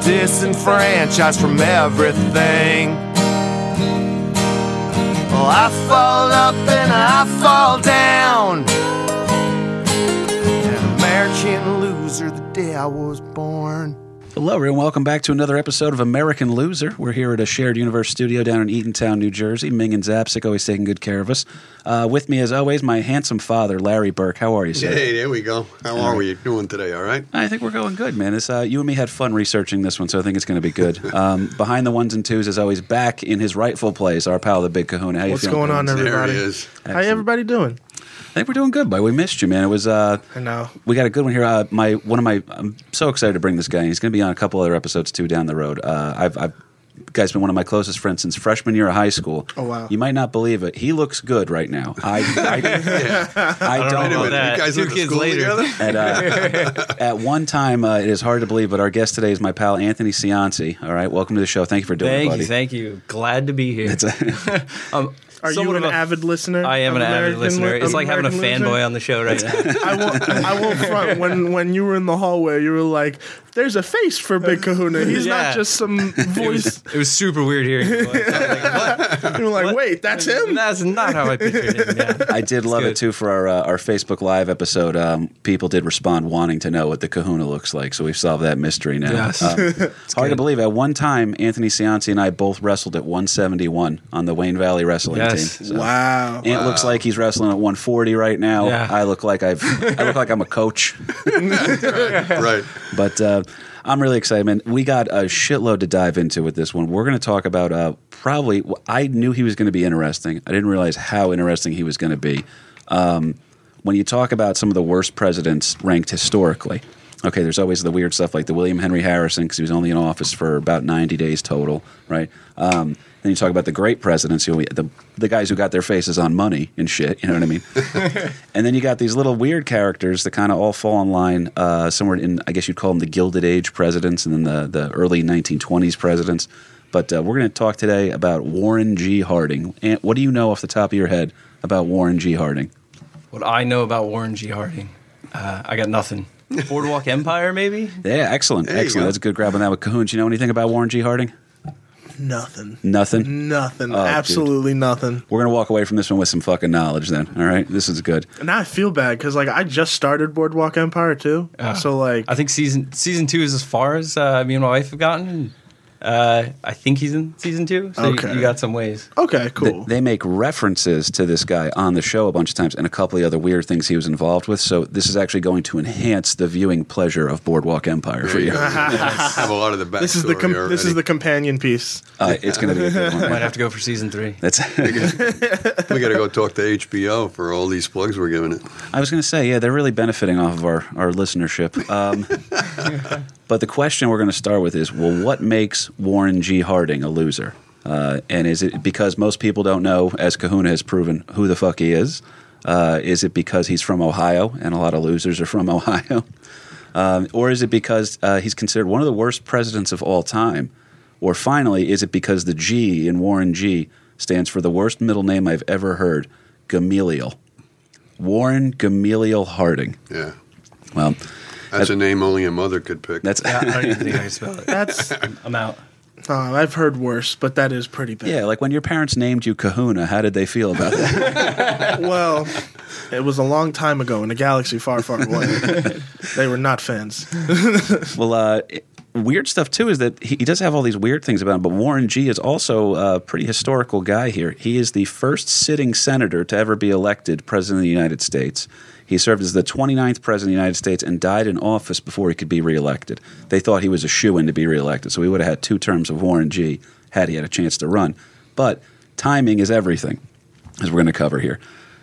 disenfranchised from everything. Well, I fall up and I fall down, an American loser the day I was born. Hello everyone, welcome back to another episode of American Loser. We're here at a Shared Universe studio down in Eatontown, New Jersey. Ming and Zapsik always taking good care of us. With me as always, my handsome father, Larry Burke. How are you, sir? Hey, there we go. How are we doing today, all right? I think we're going good, man. It's, you and me had fun researching this one, so I think it's going to be good. Behind the ones and twos is always back in his rightful place, our pal, the Big Kahuna. How you feeling? What's going on, everybody? There he is. Excellent. How everybody doing? I think we're doing good, boy. We missed you, man. It was I know. We got a good one here. I'm so excited to bring this guy in. He's going to be on a couple other episodes too down the road. Guy's been one of my closest friends since freshman year of high school. Oh wow! You might not believe it. He looks good right now. I don't know that. You guys look kids later. At one time, it is hard to believe, but our guest today is my pal Anthony Cianci. All right, welcome to the show. Thank you for doing it, buddy. Thank you. Glad to be here. Are you an avid listener? I am an avid listener. It's like having a fanboy on the show right now. I won't front. When you were in the hallway, you were like, there's a face for Big Kahuna. He's not just some voice. It was super weird hearing his voice. You were like, what? Wait, that's him? That's not how I pictured him. Yeah. I did love it, too, for our Facebook Live episode. People did respond wanting to know what the Kahuna looks like, so we've solved that mystery now. Yes. Hard to believe. At one time, Anthony Cianci and I both wrestled at 171 on the Wayne Valley Wrestling team. So. Wow. It looks like he's wrestling at 140 right now. Yeah. I look like I'm a coach. Right. But... I'm really excited, man. We got a shitload to dive into with this one. We're going to talk about I knew he was going to be interesting. I didn't realize how interesting he was going to be. When you talk about some of the worst presidents ranked historically, okay, there's always the weird stuff like the William Henry Harrison because he was only in office for about 90 days total, right? Then you talk about the great presidents, the guys who got their faces on money and shit, you know what I mean? And then you got these little weird characters that kind of all fall in line somewhere in, I guess you'd call them the Gilded Age presidents and then the early 1920s presidents. But we're going to talk today about Warren G. Harding. And what do you know off the top of your head about Warren G. Harding? What I know about Warren G. Harding? I got nothing. Boardwalk Empire, maybe? Yeah, excellent. Excellent. That's a good grab on that with Cahoon. Do you know anything about Warren G. Harding? Nothing. Oh, absolutely dude. Nothing. We're gonna walk away from this one with some fucking knowledge, then. All right, this is good. And I feel bad because I just started Boardwalk Empire too, so I think season two is as far as me and my wife have gotten. I think he's in season 2, so okay. You got some ways. Okay, cool. They make references to this guy on the show a bunch of times and a couple of other weird things he was involved with, so this is actually going to enhance the viewing pleasure of Boardwalk Empire for you. Yes. Have a lot of the best. This is the companion piece. It's going to be a good one. Might have to go for season 3. That's we got to go talk to HBO for all these plugs we're giving it. I was going to say, yeah, they're really benefiting off of our listenership. But the question we're going to start with is, well, what makes Warren G. Harding a loser? And is it because most people don't know, as Kahuna has proven, who the fuck he is? Is it because he's from Ohio and a lot of losers are from Ohio? Or is it because he's considered one of the worst presidents of all time? Or finally, is it because the G in Warren G stands for the worst middle name I've ever heard, Gamaliel? Warren Gamaliel Harding. Yeah. Well... That's a name only a mother could pick. I don't even think I can spell it. I'm out. I've heard worse, but that is pretty bad. Yeah, like when your parents named you Kahuna, how did they feel about that? Well, it was a long time ago in a galaxy far, far away. They were not fans. Well, weird stuff, too, is that he does have all these weird things about him, but Warren G. is also a pretty historical guy here. He is the first sitting senator to ever be elected president of the United States. He served as the 29th president of the United States and died in office before he could be reelected. They thought he was a shoo-in to be reelected, so we would have had 2 terms of Warren G. had he had a chance to run. But timing is everything, as we're going to cover here.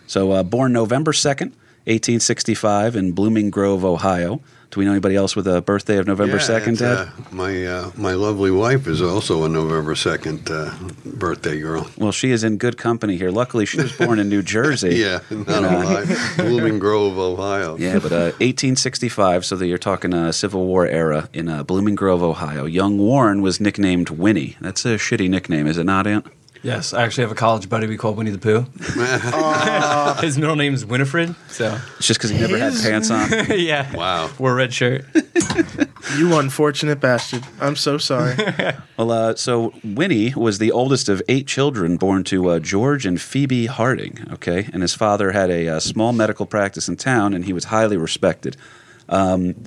So born November 2nd, 1865 in Blooming Grove, Ohio. Do we know anybody else with a birthday of November 2nd, Ted? My lovely wife is also a November 2nd birthday girl. Well, she is in good company here. Luckily, she was born in New Jersey. Blooming Grove, Ohio. Yeah, but 1865, so that you're talking Civil War era in Blooming Grove, Ohio. Young Warren was nicknamed Winnie. That's a shitty nickname, is it not, Ant? Yes, I actually have a college buddy we call Winnie the Pooh. His middle name is Winifred, so it's just because he never had pants on. Yeah, wow, wore a red shirt. You unfortunate bastard! I'm so sorry. Well, so Winnie was the oldest of 8 children born to George and Phoebe Harding. Okay, and his father had a small medical practice in town, and he was highly respected. Now,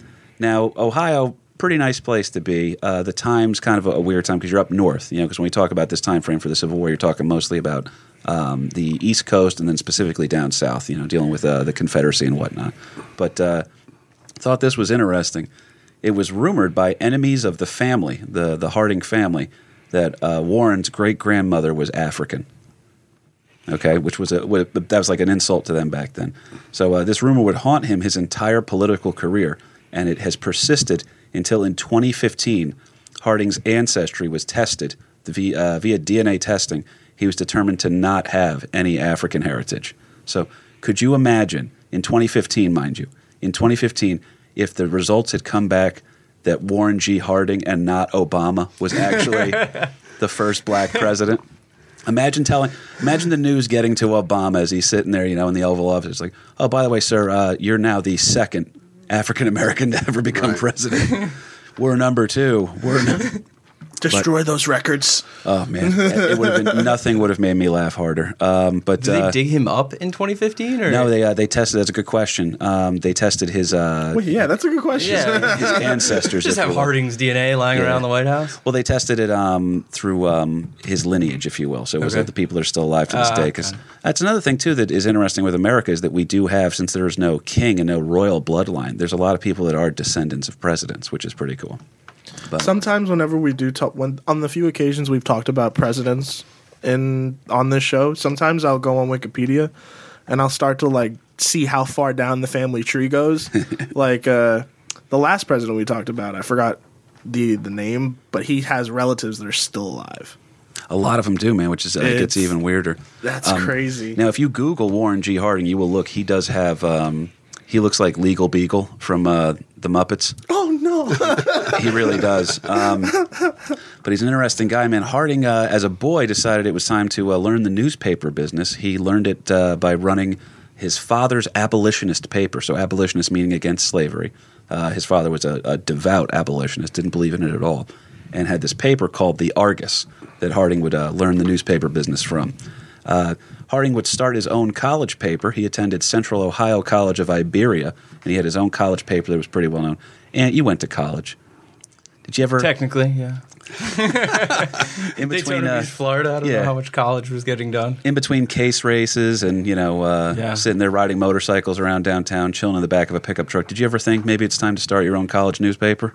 Ohio. Pretty nice place to be. The time's kind of a weird time because you're up north, because when we talk about this time frame for the Civil War, you're talking mostly about the East Coast and then specifically down south, dealing with the Confederacy and whatnot. But thought this was interesting. It was rumored by enemies of the family, the Harding family, that Warren's great-grandmother was African. Okay, which was that was like an insult to them back then. So this rumor would haunt him his entire political career, and it has persisted until in 2015, Harding's ancestry was tested via DNA testing. He was determined to not have any African heritage. So could you imagine, in 2015, mind you, if the results had come back that Warren G. Harding and not Obama was actually the first black president? Imagine the news getting to Obama as he's sitting there, in the Oval Office. It's like, oh, by the way, sir, you're now the second African-American to ever become president. We're number 2. Destroy those records. Oh, man. It would have been, nothing would have made me laugh harder. Did they dig him up in 2015? Or? No, they tested. That's a good question. They tested his... that's a good question. Yeah. His ancestors. Just have Harding's DNA lying around the White House? Well, they tested it through his lineage, if you will. So it was that the people that are still alive to this day. Because that's another thing, too, that is interesting with America is that we do have, since there is no king and no royal bloodline, there's a lot of people that are descendants of presidents, which is pretty cool. But sometimes whenever we do talk, on the few occasions we've talked about presidents on this show, sometimes I'll go on Wikipedia and I'll start to see how far down the family tree goes. The last president we talked about, I forgot the name, but he has relatives that are still alive. A lot of them do, man, which is gets even weirder. That's crazy. Now, if you Google Warren G. Harding, you will look. He does have he looks like Legal Beagle from The Muppets. Oh, no. He really does. But he's an interesting guy, man. Harding, as a boy, decided it was time to learn the newspaper business. He learned it by running his father's abolitionist paper. So abolitionist meaning against slavery. His father was a devout abolitionist, didn't believe in it at all, and had this paper called The Argus that Harding would learn the newspaper business from. Harding would start his own college paper. He attended Central Ohio College of Iberia, and he had his own college paper that was pretty well known. And you went to college. Did you ever? Technically, yeah. In between Florida, I don't know how much college was getting done. In between case races and sitting there riding motorcycles around downtown, chilling in the back of a pickup truck. Did you ever think maybe it's time to start your own college newspaper?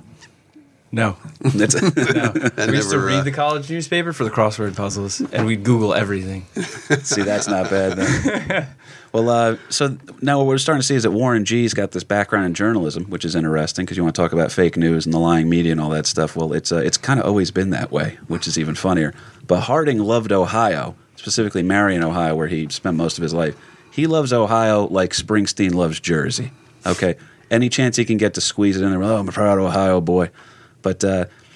No. That's it. No. We used to read the college newspaper for the crossword puzzles, and we'd Google everything. See, that's not bad, then. Well, so now what we're starting to see is that Warren G's got this background in journalism, which is interesting because you want to talk about fake news and the lying media and all that stuff. Well, it's kind of always been that way, which is even funnier. But Harding loved Ohio, specifically Marion, Ohio, where he spent most of his life. He loves Ohio like Springsteen loves Jersey. Okay? Any chance he can get to squeeze it in there, oh, I'm a proud Ohio boy. But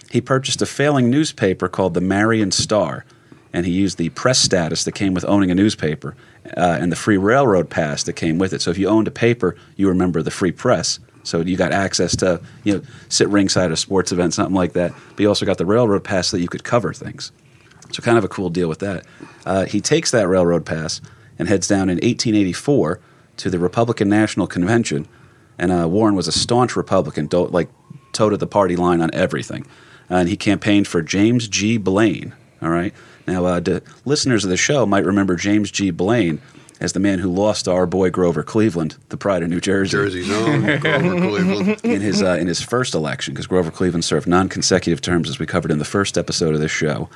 he purchased a failing newspaper called the Marion Star, and he used the press status that came with owning a newspaper and the free railroad pass that came with it. So if you owned a paper, you were a member of the free press. So you got access to sit ringside at a sports event, something like that. But you also got the railroad pass so that you could cover things. So kind of a cool deal with that. He takes that railroad pass and heads down in 1884 to the Republican National Convention. And Warren was a staunch Republican, toted the party line on everything. And he campaigned for James G. Blaine. All right. Now, the listeners of the show might remember James G. Blaine as the man who lost to our boy Grover Cleveland, the pride of New Jersey. Jersey's own Grover Cleveland. In his first election, because Grover Cleveland served non-consecutive terms, as we covered in the first episode of this show.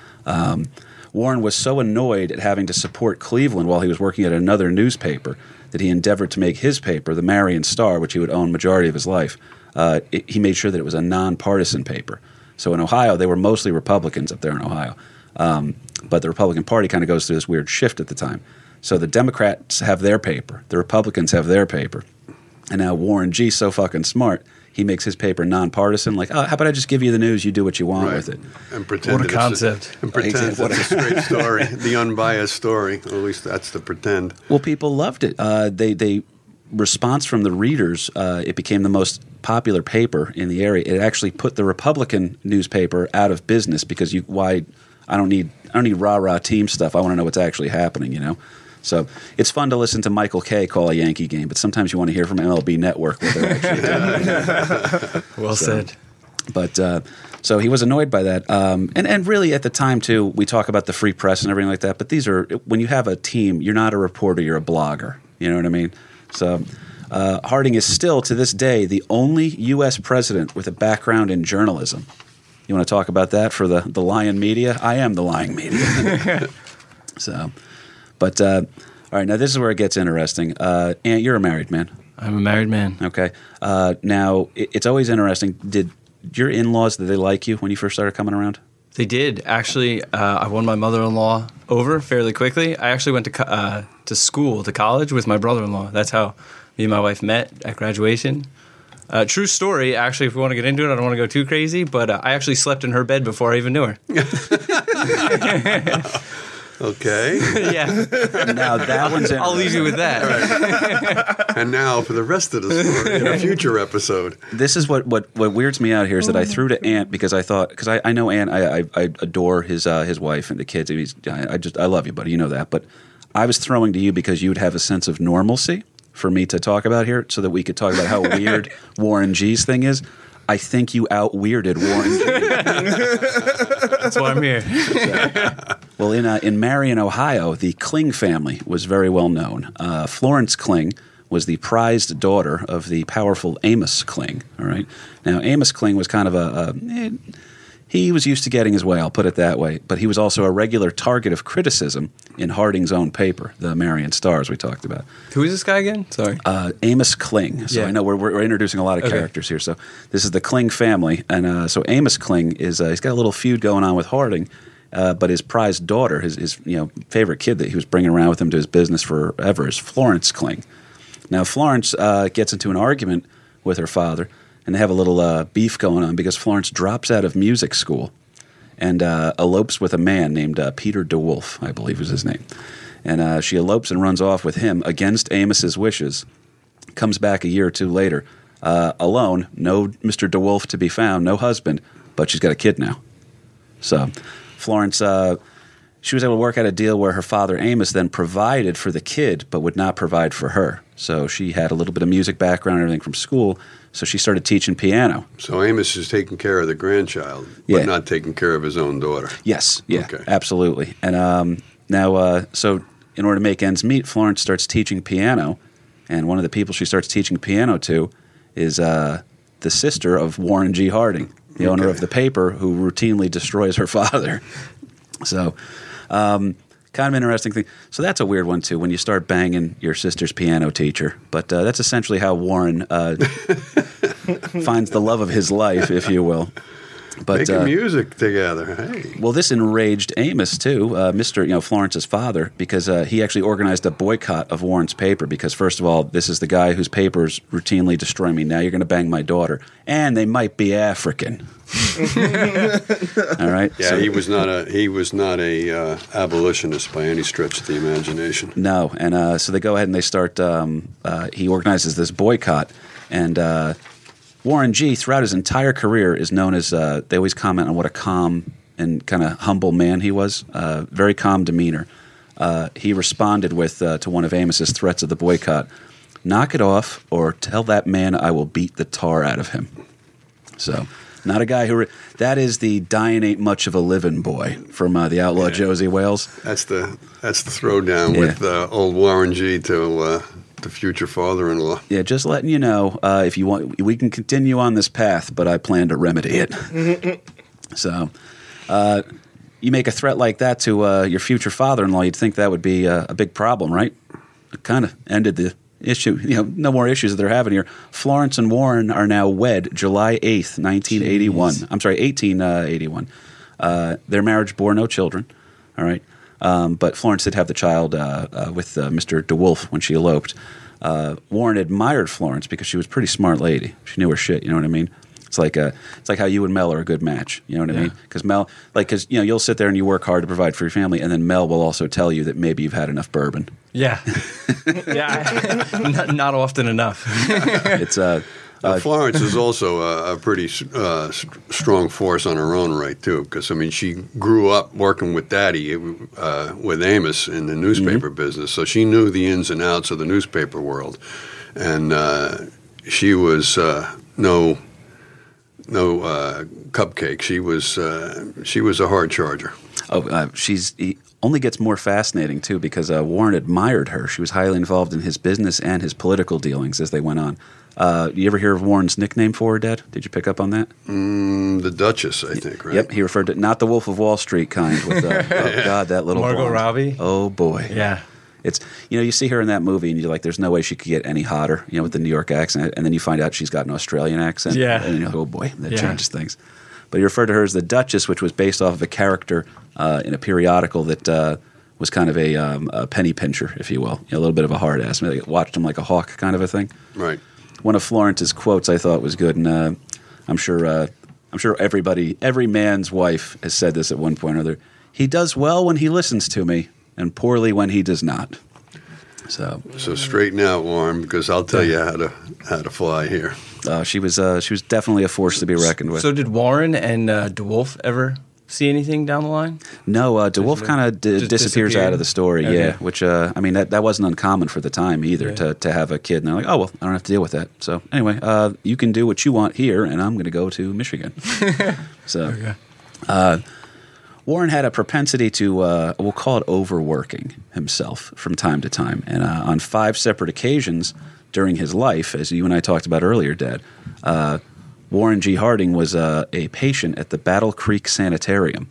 Warren was so annoyed at having to support Cleveland while he was working at another newspaper that he endeavored to make his paper, the Marion Star, which he would own majority of his life, He made sure that it was a nonpartisan paper. So in Ohio, they were mostly Republicans up there in Ohio. But the Republican Party kind of goes through this weird shift at the time. So the Democrats have their paper. The Republicans have their paper. And now Warren G. so fucking smart, he makes his paper nonpartisan. Like, oh, how about I just give you the news, you do what you want with it. And pretend what a concept. And pretend it's a straight story, the unbiased story. At least that's the pretend. Well, people loved it. They response from the readers, it became the most popular paper in the area. It actually put the Republican newspaper out of business because I don't need rah-rah team stuff. I want to know what's actually happening, you know? So it's fun to listen to Michael Kay call a Yankee game, but sometimes you want to hear from MLB Network what they're actually doing. Well said. But so he was annoyed by that. And really at the time, too, we talk about the free press and everything like that, but these are – when you have a team, you're not a reporter, you're a blogger. You know what I mean? So Harding is still, to this day, the only U.S. president with a background in journalism. You want to talk about that for the lying media? I am the lying media. But all right, now this is where it gets interesting. Ant, you're a married man. I'm a married man. Okay. Now, it's always interesting. Did your in-laws, did they like you when you first started coming around? They did. Actually, I won my mother-in-law over fairly quickly. I actually went to college with my brother-in-law. That's how me and my wife met at graduation. True story, actually, if we want to get into it, I don't want to go too crazy, but I actually slept in her bed before I even knew her. Okay. Yeah. Now that one's interesting. I'll leave you with that. Right. And now for the rest of the story in a future episode. This is what weirds me out here is that I threw to Ant because I thought, because I know Ant, I adore his wife and the kids. I love you, buddy. You know that. But I was throwing to you because you would have a sense of normalcy for me to talk about here so that we could talk about how weird Warren G's thing is. I think you out-weirded Warren G. That's why I'm here. So, well, in Marion, Ohio, the Kling family was very well known. Florence Kling was the prized daughter of the powerful Amos Kling. All right. Now, Amos Kling was kind of he was used to getting his way, I'll put it that way, but he was also a regular target of criticism in Harding's own paper, the Marion Star, as we talked about. Who is this guy again? Sorry. Amos Kling. So yeah. I know we're introducing a lot of characters here. So this is the Kling family. And so Amos Kling, he's got a little feud going on with Harding, but his prized daughter, his favorite kid that he was bringing around with him to his business forever is Florence Kling. Now Florence gets into an argument with her father, and they have a little beef going on because Florence drops out of music school and elopes with a man named Peter DeWolf, I believe was his name. And she elopes and runs off with him against Amos's wishes, comes back a year or two later alone, no Mr. DeWolf to be found, no husband, but she's got a kid now. So Florence, she was able to work out a deal where her father Amos then provided for the kid but would not provide for her. So she had a little bit of music background and everything from school, so she started teaching piano. So Amos is taking care of the grandchild, but not taking care of his own daughter. Yes, yeah, okay. Absolutely. And now, so in order to make ends meet, Florence starts teaching piano, and one of the people she starts teaching piano to is the sister of Warren G. Harding, the owner of the paper, who routinely destroys her father. So kind of interesting thing. So that's a weird one, too, when you start banging your sister's piano teacher. But that's essentially how Warren finds the love of his life, if you will. But making music together. Hey. Well, this enraged Amos, too, Florence's father, because he actually organized a boycott of Warren's paper because, first of all, this is the guy whose papers routinely destroy me. Now you're going to bang my daughter. And they might be African. All right. Yeah, so, he was not a abolitionist by any stretch of the imagination. No, and so they go ahead and they start. He organizes this boycott, and Warren G. throughout his entire career is known as. They always comment on what a calm and kind of humble man he was. Very calm demeanor. He responded with to one of Amos's threats of the boycott: "Knock it off, or tell that man I will beat the tar out of him." So. Not a guy who that is the dying ain't much of a living boy from the Outlaw Josie Wales. That's the throwdown with old Warren G. to the future father-in-law. Yeah, just letting you know if you want, we can continue on this path, but I plan to remedy it. So, you make a threat like that to your future father-in-law, you'd think that would be a big problem, right? It kind of ended the issue, you know, no more issues that they're having here. Florence and Warren are now wed July 8th, 1981. Jeez. I'm sorry, 1881. Their marriage bore no children, all right? But Florence did have the child with Mr. DeWolf when she eloped. Warren admired Florence because she was a pretty smart lady. She knew her shit, you know what I mean? It's like how you and Mel are a good match, you know what I mean? Because Mel, because you know, you'll sit there and you work hard to provide for your family, and then Mel will also tell you that maybe you've had enough bourbon. Yeah, yeah, not often enough. It's Florence is also a pretty strong force on her own right too, because I mean she grew up working with Daddy with Amos in the newspaper business, so she knew the ins and outs of the newspaper world, and she was no cupcake. She was a hard charger. He only gets more fascinating too, because Warren admired her. She was highly involved in his business and his political dealings as they went on. You ever hear of Warren's nickname for her, Dad? Did you pick up on that? The Duchess, I think, right? Yep, he referred to not the Wolf of Wall Street kind with oh God, that little Margot blonde. Robbie. Oh boy. Yeah. It's, you know, you see her in that movie and you're like, there's no way she could get any hotter, you know, with the New York accent. And then you find out she's got an Australian accent. Yeah. And you're like, oh boy, that changes things. But he referred to her as the Duchess, which was based off of a character in a periodical that was kind of a penny pincher, if you will. You know, a little bit of a hard ass. I mean, they watched him like a hawk kind of a thing. Right. One of Florence's quotes I thought was good, and I'm sure everybody, every man's wife has said this at one point or other. He does well when he listens to me, and poorly when he does not. So straighten out, Warren, because I'll tell you how to fly here. She was definitely a force to be reckoned with. So did Warren and DeWolf ever see anything down the line? No, DeWolf kind of disappears out of the story. Okay. Yeah, which I mean that wasn't uncommon for the time either to have a kid, and they're like, oh well, I don't have to deal with that. So anyway, you can do what you want here, and I'm going to go to Michigan. So. Okay. Warren had a propensity to, we'll call it overworking himself from time to time. And on 5 separate occasions during his life, as you and I talked about earlier, Dad, Warren G. Harding was a patient at the Battle Creek Sanitarium.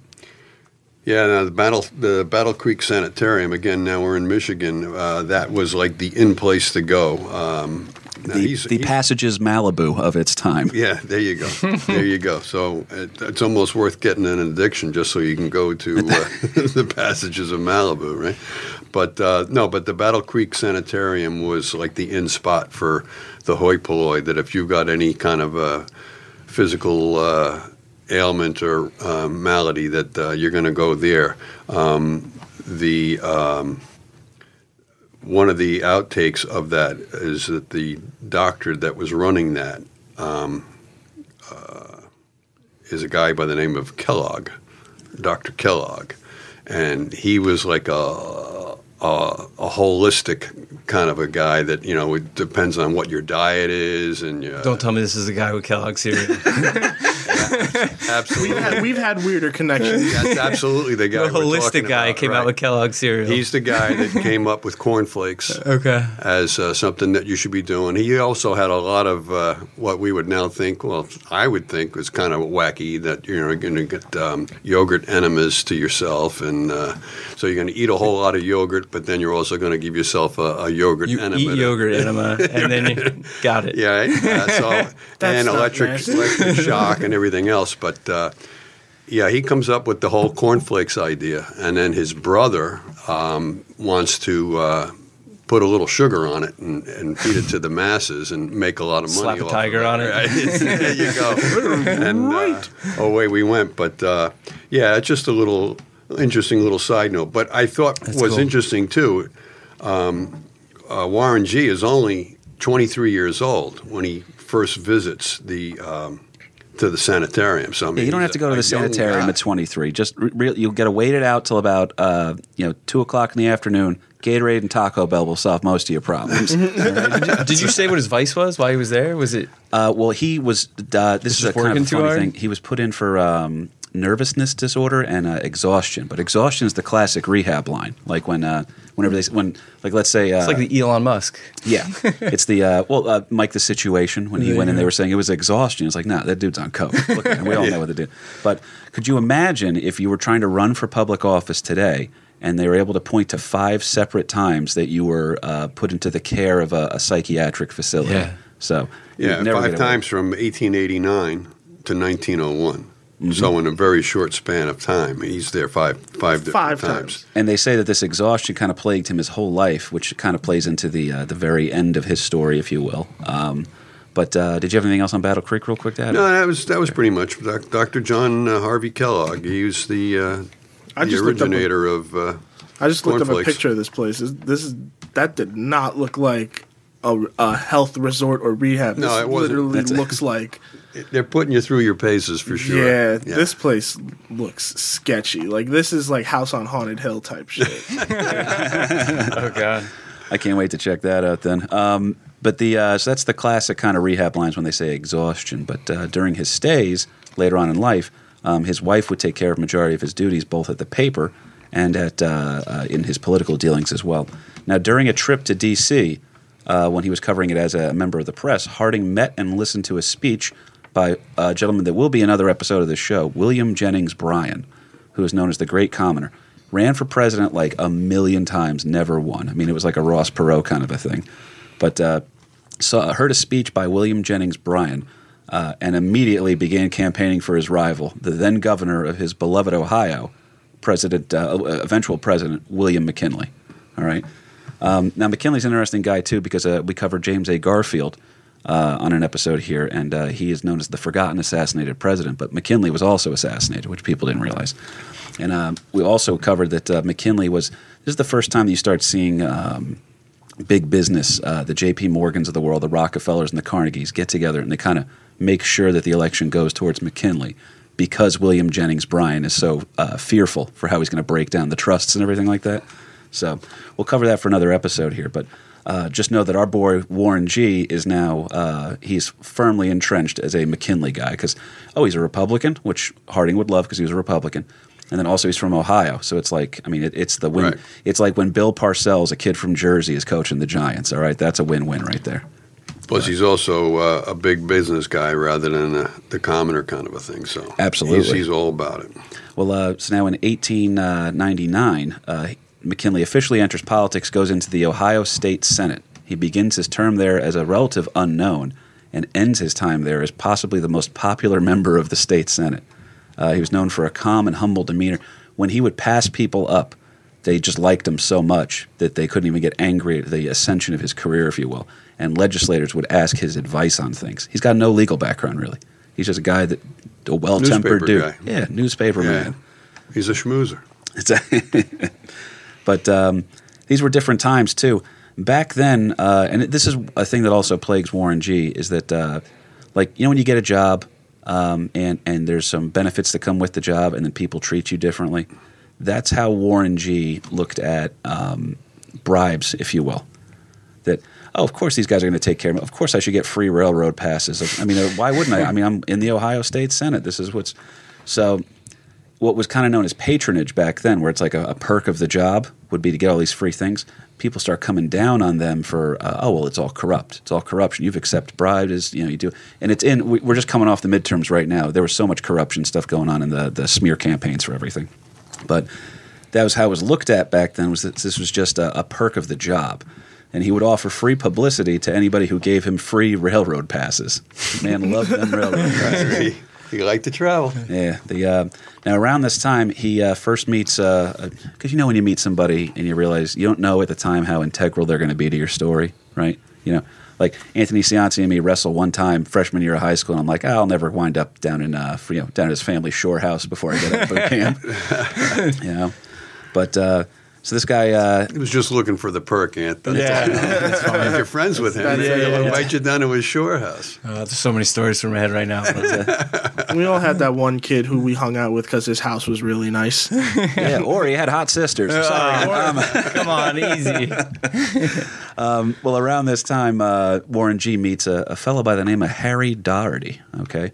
Yeah, now the Battle Creek Sanitarium, again, now we're in Michigan, that was like the in-place to go. The Passages Malibu of its time. Yeah, there you go. There you go. So it's almost worth getting an addiction just so you can go to the Passages of Malibu, right? But but the Battle Creek Sanitarium was like the in spot for the hoi polloi, that if you got any kind of physical ailment or malady, that you're going to go there. One of the outtakes of that is that the doctor that was running that is a guy by the name of Kellogg, Dr. Kellogg, and he was like a holistic kind of a guy that, you know, it depends on what your diet is and your... Don't tell me this is the guy with Kellogg's here. Absolutely. We've had weirder connections. That's absolutely the guy. The holistic guy about, came out with Kellogg's cereal. He's the guy that came up with cornflakes as something that you should be doing. He also had a lot of what we would now think, well, I would think was kind of wacky, that you're going to get yogurt enemas to yourself. And so you're going to eat a whole lot of yogurt, but then you're also going to give yourself a yogurt enema. You eat yogurt enema, and then you got it. Yeah. And electric shock and everything else. But, he comes up with the whole cornflakes idea, and then his brother wants to put a little sugar on it and feed it to the masses and make a lot of money. Slap a tiger on it. There you go. And, away we went. But, it's just a little interesting little side note. But I thought was interesting, too, Warren G. is only 23 years old when he first visits the to the sanitarium. So I mean, you don't have to go to the sanitarium at 23. Just you'll get to wait it out till about 2:00 in the afternoon. Gatorade and Taco Bell will solve most of your problems. Right. Did you say what his vice was? Why he was there? Was it? He was. This is a kind of a funny thing. He was put in for nervousness disorder and exhaustion. But exhaustion is the classic rehab line. Like let's say it's like the Elon Musk. Yeah, it's the Mike the Situation when he went in. They were saying it was exhaustion. It's like that dude's on coke. Look at him. We all know what they do. But could you imagine if you were trying to run for public office today and they were able to point to 5 separate times that you were put into the care of a psychiatric facility. Yeah. So yeah, 5 times from 1889 to 1901. Mm-hmm. So in a very short span of time, he's there five times. And they say that this exhaustion kind of plagued him his whole life, which kind of plays into the very end of his story, if you will. But did you have anything else on Battle Creek real quick to add? No, that was pretty much Dr. John Harvey Kellogg. He was the originator of I just looked up a picture of this place. That did not look like a health resort or rehab. No, it wasn't. It literally looks like... They're putting you through your paces for sure. Yeah, this place looks sketchy. Like, this is like House on Haunted Hill type shit. Oh, God. I can't wait to check that out then. But so that's the classic kind of rehab lines when they say exhaustion. But during his stays later on in life, his wife would take care of majority of his duties, both at the paper and at in his political dealings as well. Now, during a trip to D.C., when he was covering it as a member of the press, Harding met and listened to a speech by a gentleman that will be another episode of this show, William Jennings Bryan, who is known as the Great Commoner. Ran for president like 1,000,000 times, never won. I mean, it was like a Ross Perot kind of a thing. But heard a speech by William Jennings Bryan and immediately began campaigning for his rival, the then governor of his beloved Ohio, eventual president, William McKinley. All right. Now, McKinley's an interesting guy, too, because we covered James A. Garfield on an episode here, and he is known as the forgotten assassinated president, but McKinley was also assassinated, which people didn't realize. And we also covered that McKinley this is the first time that you start seeing big business, the J.P. Morgans of the world, the Rockefellers and the Carnegies get together, and they kind of make sure that the election goes towards McKinley because William Jennings Bryan is so fearful for how he's going to break down the trusts and everything like that. So we'll cover that for another episode here, but... just know that our boy Warren G. is now he's firmly entrenched as a McKinley guy because, he's a Republican, which Harding would love because he was a Republican. And then also he's from Ohio. So it's like – I mean it's the win. Right. It's like when Bill Parcells, a kid from Jersey, is coaching the Giants. All right, that's a win-win right there. Plus he's also a big business guy rather than the commoner kind of a thing. So absolutely. He's all about it. Well, so now in 1899 McKinley officially enters politics, goes into the Ohio State Senate. He begins his term there as a relative unknown and ends his time there as possibly the most popular member of the state Senate. He was known for a calm and humble demeanor. When he would pass people up, they just liked him so much that they couldn't even get angry at the ascension of his career, if you will. And legislators would ask his advice on things. He's got no legal background, really. He's just a guy that – a well-tempered dude. Guy. Yeah, newspaper man. He's a schmoozer. But these were different times, too. Back then, and this is a thing that also plagues Warren G., is that, when you get a job and there's some benefits that come with the job and then people treat you differently, that's how Warren G. looked at bribes, if you will. That, of course these guys are going to take care of me. Of course I should get free railroad passes. I mean, why wouldn't I? I mean, I'm in the Ohio State Senate. This is what's – so – what was kind of known as patronage back then, where it's like a perk of the job would be to get all these free things. People start coming down on them for, it's all corrupt. It's all corruption. You've accepted bribes, you do. And we're just coming off the midterms right now. There was so much corruption stuff going on in the smear campaigns for everything. But that was how it was looked at back then, was that this was just a perk of the job. And he would offer free publicity to anybody who gave him free railroad passes. Man loved them railroad passes. You like to travel. Yeah. Now, around this time, he first meets – because when you meet somebody and you realize you don't know at the time how integral they're going to be to your story, right? Like Anthony Cianci and me wrestled one time freshman year of high school, and I'm like, I'll never wind up down at his family shore house before I get up boot camp. But so this guy – he was just looking for the perk, Anthony. Yeah. That's fine. If you're friends with him, he'll invite you down to his shore house. There's so many stories from my head right now. We all had that one kid who we hung out with because his house was really nice. Yeah, or he had hot sisters. Come on, easy. Around this time, Warren G. meets a fellow by the name of Harry Daugherty, who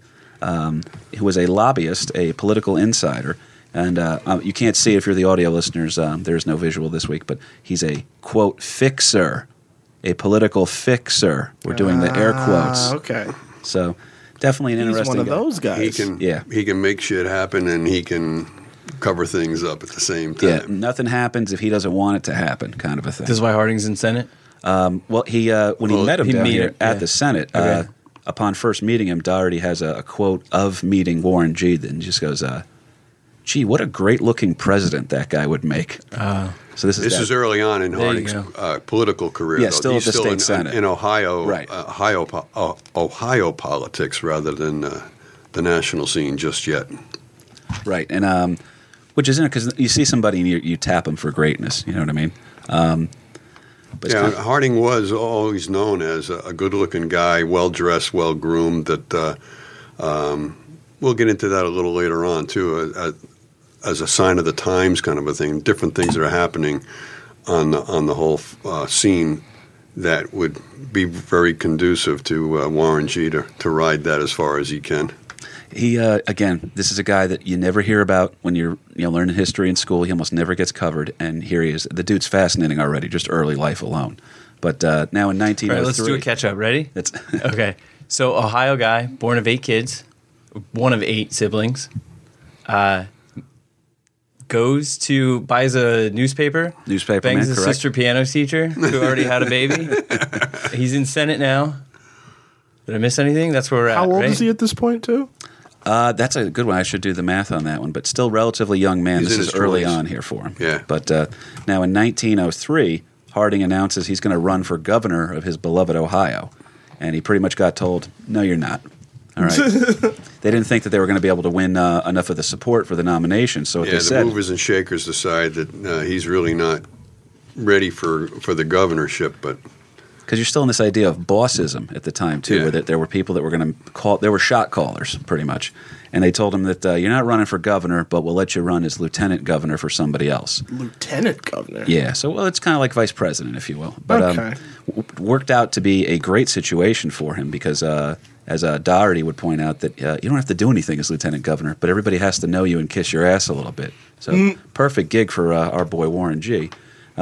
was a lobbyist, a political insider. And you can't see if you're the audio listeners. There's no visual this week, but he's a, quote, fixer, a political fixer. We're doing the air quotes. Okay. So definitely he's interesting guy. One of those guys. He can make shit happen, and he can cover things up at the same time. Yeah, nothing happens if he doesn't want it to happen, kind of a thing. This is why Harding's in Senate? Well, he when he met him down here at the Senate, upon first meeting him, Daugherty has a quote of meeting Warren G. and just goes, gee, what a great-looking president that guy would make. So this is early on in Harding's political career. Yeah, still at the state Senate. In Ohio, right. Ohio politics rather than the national scene just yet. Right, and which is in it because you see somebody and you tap them for greatness. You know what I mean? Harding was always known as a good-looking guy, well-dressed, well-groomed. That we'll get into that a little later on too, as a sign of the times, kind of a thing. Different things that are happening on the whole scene that would be very conducive to Warren G. to ride that as far as he can. He again, this is a guy that you never hear about when you're learning history in school. He almost never gets covered, and here he is. The dude's fascinating already, just early life alone. But now in 1903, all right, let's do a catch up. Ready? Okay. So Ohio guy, born of 8 kids, one of 8 siblings, buys a newspaper, bangs his sister piano teacher who already had a baby. He's in Senate now. Did I miss anything? That's where we're at. How old is he at this point too? That's a good one. I should do the math on that one, but still relatively young man. This is early on here for him. Yeah. But now in 1903, Harding announces he's going to run for governor of his beloved Ohio, and he pretty much got told, no, you're not. All right. They didn't think that they were going to be able to win enough of the support for the nomination, so they said, the movers and shakers decide that he's really not ready for the governorship, but... Because you're still in this idea of bossism at the time, too, where there were people that were going to call – there were shot callers, pretty much. And they told him that you're not running for governor, but we'll let you run as lieutenant governor for somebody else. Lieutenant governor? Yeah. So, well, it's kind of like vice president, if you will. But worked out to be a great situation for him because, as Daugherty would point out, that you don't have to do anything as lieutenant governor, but everybody has to know you and kiss your ass a little bit. So perfect gig for our boy Warren G.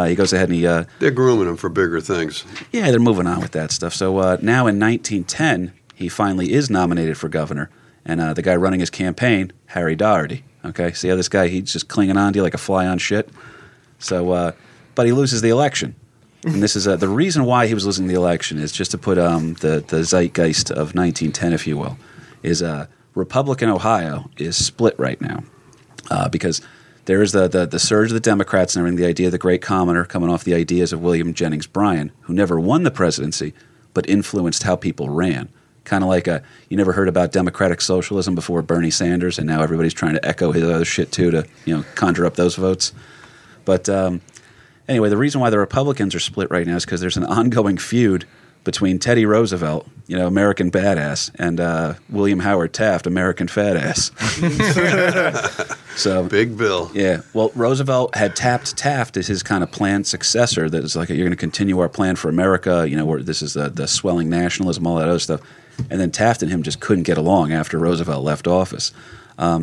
He goes ahead and he... they're grooming him for bigger things. Yeah, they're moving on with that stuff. So now in 1910, he finally is nominated for governor. And the guy running his campaign, Harry Daugherty. Okay, see how this guy, he's just clinging on to you like a fly on shit. So, but he loses the election. And this is the reason why he was losing the election is just to put the zeitgeist of 1910, if you will, is Republican Ohio is split right now because... There is the surge of the Democrats and everything, the idea of the great commoner coming off the ideas of William Jennings Bryan, who never won the presidency but influenced how people ran. Kind of like you never heard about democratic socialism before Bernie Sanders, and now everybody's trying to echo his other shit too to conjure up those votes. But anyway, the reason why the Republicans are split right now is because there's an ongoing feud between Teddy Roosevelt, American badass, and William Howard Taft, American fat ass. So Big Bill. Yeah. Well, Roosevelt had Taft as his kind of planned successor. That is like, you're going to continue our plan for America. Where this is the swelling nationalism, all that other stuff. And then Taft and him just couldn't get along after Roosevelt left office.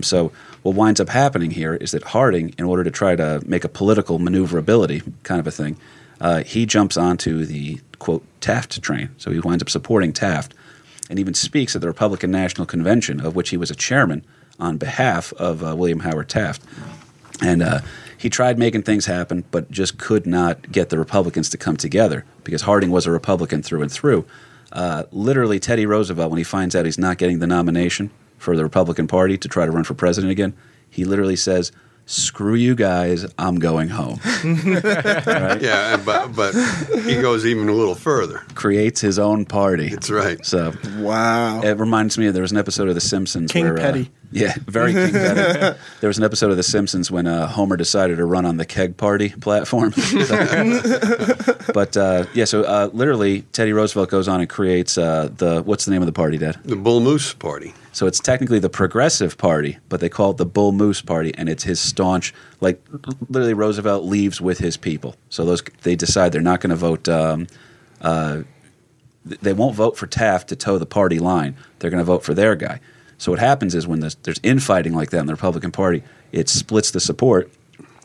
So what winds up happening here is that Harding, in order to try to make a political maneuverability kind of a thing, he jumps onto the, quote, Taft train. So he winds up supporting Taft and even speaks at the Republican National Convention, of which he was a chairman, on behalf of William Howard Taft. And he tried making things happen but just could not get the Republicans to come together because Harding was a Republican through and through. Literally, Teddy Roosevelt, when he finds out he's not getting the nomination for the Republican Party to try to run for president again, he literally says, "Screw you guys, I'm going home." Right? Yeah, but he goes even a little further. Creates his own party. That's right. So wow. It reminds me, there was an episode of The Simpsons where Petty. Yeah, very King Petty. There was an episode of The Simpsons when Homer decided to run on the keg party platform. But so literally Teddy Roosevelt goes on and creates what's the name of the party, Dad? The Bull Moose Party. So it's technically the Progressive Party, but they call it the Bull Moose Party, and it's his staunch, like literally Roosevelt leaves with his people. So they decide they're not going to vote. They won't vote for Taft to toe the party line. They're going to vote for their guy. So what happens is when there's infighting like that in the Republican Party, it splits the support.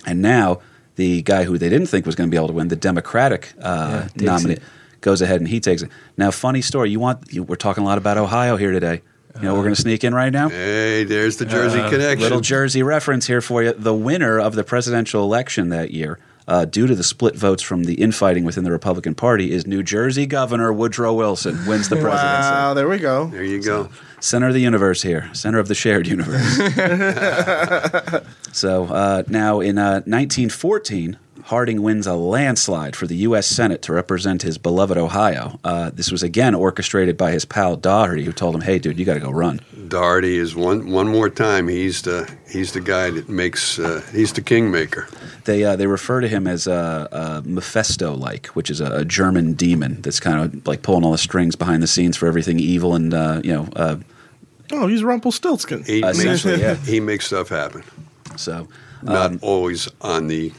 And now the guy who they didn't think was going to be able to win, the Democratic nominee, goes ahead and he takes it. Now, funny story. We're talking a lot about Ohio here today. You know, we're going to sneak in right now. Hey, there's the Jersey connection. Little Jersey reference here for you. The winner of the presidential election that year, due to the split votes from the infighting within the Republican Party, is New Jersey Governor Woodrow Wilson wins the presidency. Wow, there we go. There you go. Center of the universe here. Center of the shared universe. So now in 1914, Harding wins a landslide for the U.S. Senate to represent his beloved Ohio. This was again orchestrated by his pal Daugherty, who told him, "Hey, dude, you got to go run." Daugherty is one more time. He's the guy that makes. He's the kingmaker. They refer to him as a Mephisto-like, which is a German demon that's kind of like pulling all the strings behind the scenes for everything evil and Oh, he's Rumpelstiltskin. He makes stuff happen. So not always on the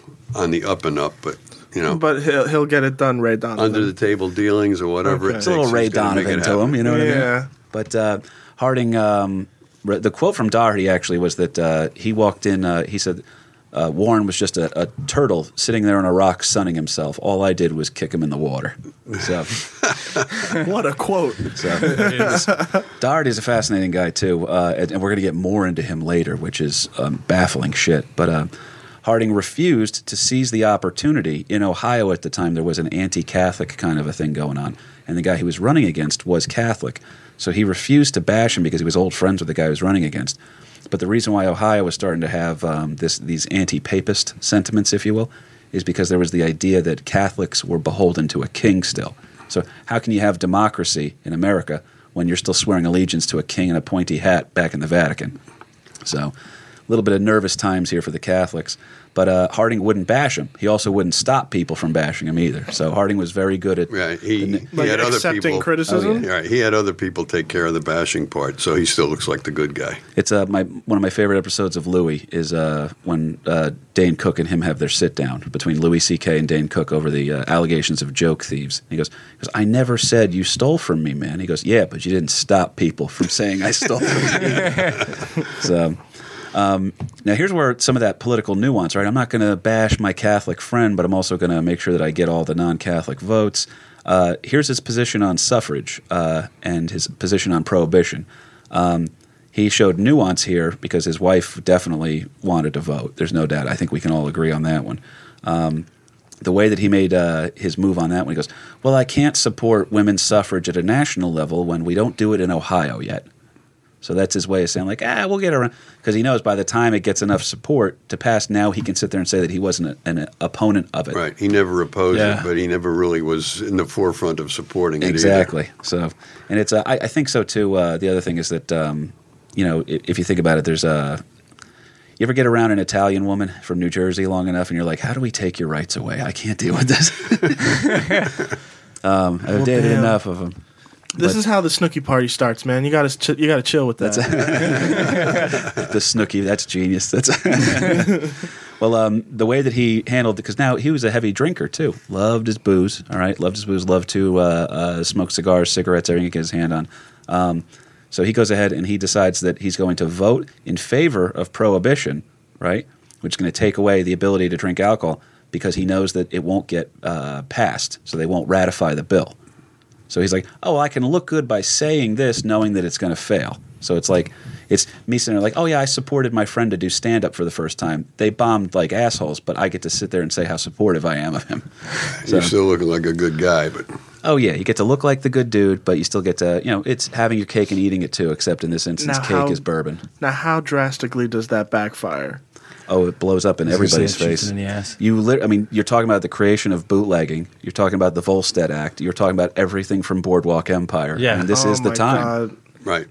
up and up, but you know, but he'll get it done, Ray Donovan. Under the table dealings or whatever. Okay. It's a little Ray Donovan to him, you know what I mean? Yeah. But Harding, the quote from Daugherty actually was that he walked in. He said, "Warren was just a turtle sitting there on a rock, sunning himself. All I did was kick him in the water." So, what a quote! So, Daugherty's a fascinating guy too, and we're going to get more into him later, which is baffling shit, but. Harding refused to seize the opportunity. In Ohio at the time, there was an anti-Catholic kind of a thing going on, and the guy he was running against was Catholic. So he refused to bash him because he was old friends with the guy he was running against. But the reason why Ohio was starting to have these anti-papist sentiments, if you will, is because there was the idea that Catholics were beholden to a king still. So how can you have democracy in America when you're still swearing allegiance to a king in a pointy hat back in the Vatican? So... little bit of nervous times here for the Catholics, but Harding wouldn't bash him. He also wouldn't stop people from bashing him either. So Harding was very good at accepting criticism. Oh, yeah. Right, he had other people take care of the bashing part, so he still looks like the good guy. It's one of my favorite episodes of Louie is when Dane Cook and him have their sit down between Louis C.K. and Dane Cook over the allegations of joke thieves. And he goes, "I never said you stole from me, man." He goes, "Yeah, but you didn't stop people from saying I stole from you." So. Now here's where some of that political nuance, right? I'm not going to bash my Catholic friend, but I'm also going to make sure that I get all the non-Catholic votes. Here's his position on suffrage and his position on prohibition. He showed nuance here because his wife definitely wanted to vote. There's no doubt. I think we can all agree on that one. The way that he made his move on that one, he goes, "Well, I can't support women's suffrage at a national level when we don't do it in Ohio yet." So that's his way of saying, like, we'll get around. Because he knows by the time it gets enough support to pass, now he can sit there and say that he wasn't an opponent of it. Right. He never opposed it, but he never really was in the forefront of supporting it either. Exactly. So, and it's I think so, too. The other thing is that, you know, if you think about it, there's a – you ever get around an Italian woman from New Jersey long enough and you're like, how do we take your rights away? I can't deal with this. I've dated enough of them. This is how the Snooki party starts, man. You got to chill with that. The Snooki, that's genius. That's well, the way that he handled it, because now he was a heavy drinker too. Loved his booze. All right, loved his booze. Loved to smoke cigars, cigarettes, everything he could get his hand on. So he goes ahead and he decides that he's going to vote in favor of prohibition, right? Which is going to take away the ability to drink alcohol because he knows that it won't get passed, so they won't ratify the bill. So he's like, oh, I can look good by saying this knowing that it's going to fail. So it's like – it's me sitting there like, oh, yeah, I supported my friend to do stand-up for the first time. They bombed like assholes, but I get to sit there and say how supportive I am of him. So, you're still looking like a good guy, but – oh, yeah. You get to look like the good dude, but you still get to – you know, it's having your cake and eating it too, except in this instance is bourbon. Now how drastically does that backfire? Oh, it blows up in everybody's face. In the ass. You're talking about the creation of bootlegging. You're talking about the Volstead Act. You're talking about everything from Boardwalk Empire. Yeah. And this is the time. God. Right.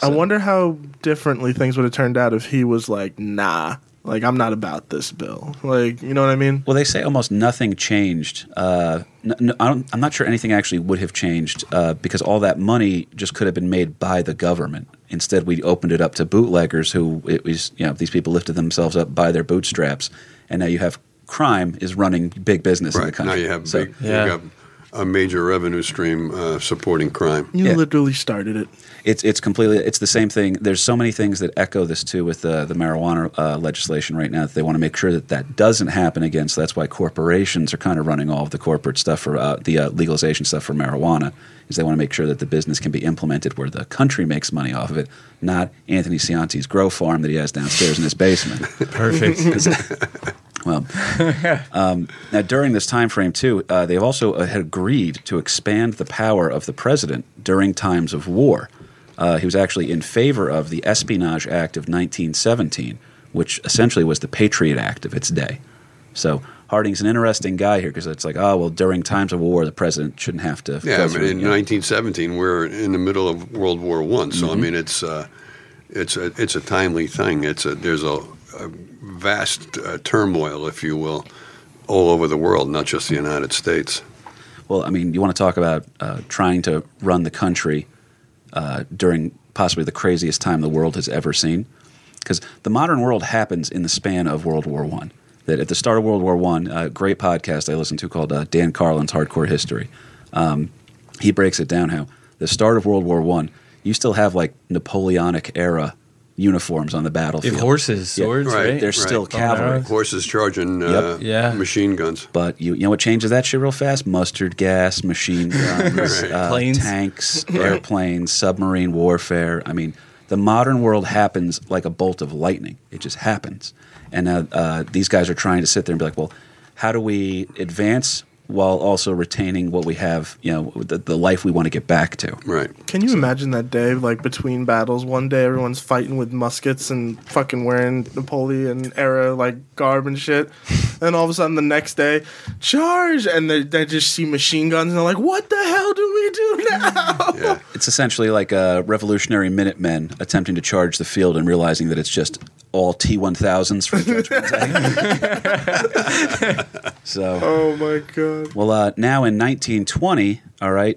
So. I wonder how differently things would have turned out if he was like, nah. Like, I'm not about this bill. Like, you know what I mean? Well, they say almost nothing changed. I'm not sure anything actually would have changed because all that money just could have been made by the government. Instead, we opened it up to bootleggers who – it was, you know, these people lifted themselves up by their bootstraps. And now you have crime is running big business in the country. Now you have a major revenue stream supporting crime. You literally started it. It's completely, it's the same thing. There's so many things that echo this too with the marijuana legislation right now that they want to make sure that that doesn't happen again. So that's why corporations are kind of running all of the corporate stuff for the legalization stuff for marijuana, is they want to make sure that the business can be implemented where the country makes money off of it, not Anthony Cianti's grow farm that he has downstairs in his basement. Perfect. Well, now during this time frame too, they've also had agreed to expand the power of the president during times of war. He was actually in favor of the Espionage Act of 1917, which essentially was the Patriot Act of its day. So Harding's an interesting guy here because it's like, oh, well, during times of war, the president shouldn't have to. Yeah, I mean, in 1917, we're in the middle of World War I, so I mean, it's a timely thing. There's a vast turmoil, if you will, all over the world, not just the United States. Well, I mean, you want to talk about trying to run the country during possibly the craziest time the world has ever seen, because the modern world happens in the span of World War I. That at the start of World War I, a great podcast I listened to called Dan Carlin's Hardcore History, he breaks it down how the start of World War I, you still have like Napoleonic era uniforms on the battlefield. If horses, swords, right? They're still cavalry. Horses charging machine guns. But you know what changes that shit real fast? Mustard gas, machine guns, planes, tanks, airplanes, submarine warfare. I mean, the modern world happens like a bolt of lightning. It just happens. And these guys are trying to sit there and be like, well, how do we advance while also retaining what we have, you know, the life we want to get back to. Right. Can you imagine that day, like, between battles? One day everyone's fighting with muskets and fucking wearing Napoleon-era, like, garb and shit. And all of a sudden the next day, charge! And they just see machine guns and they're like, what the hell do we do now? Yeah. It's essentially like revolutionary Minutemen attempting to charge the field and realizing that it's just all T-1000s for Judgment Day. So, oh my God. Well, now in 1920, all right,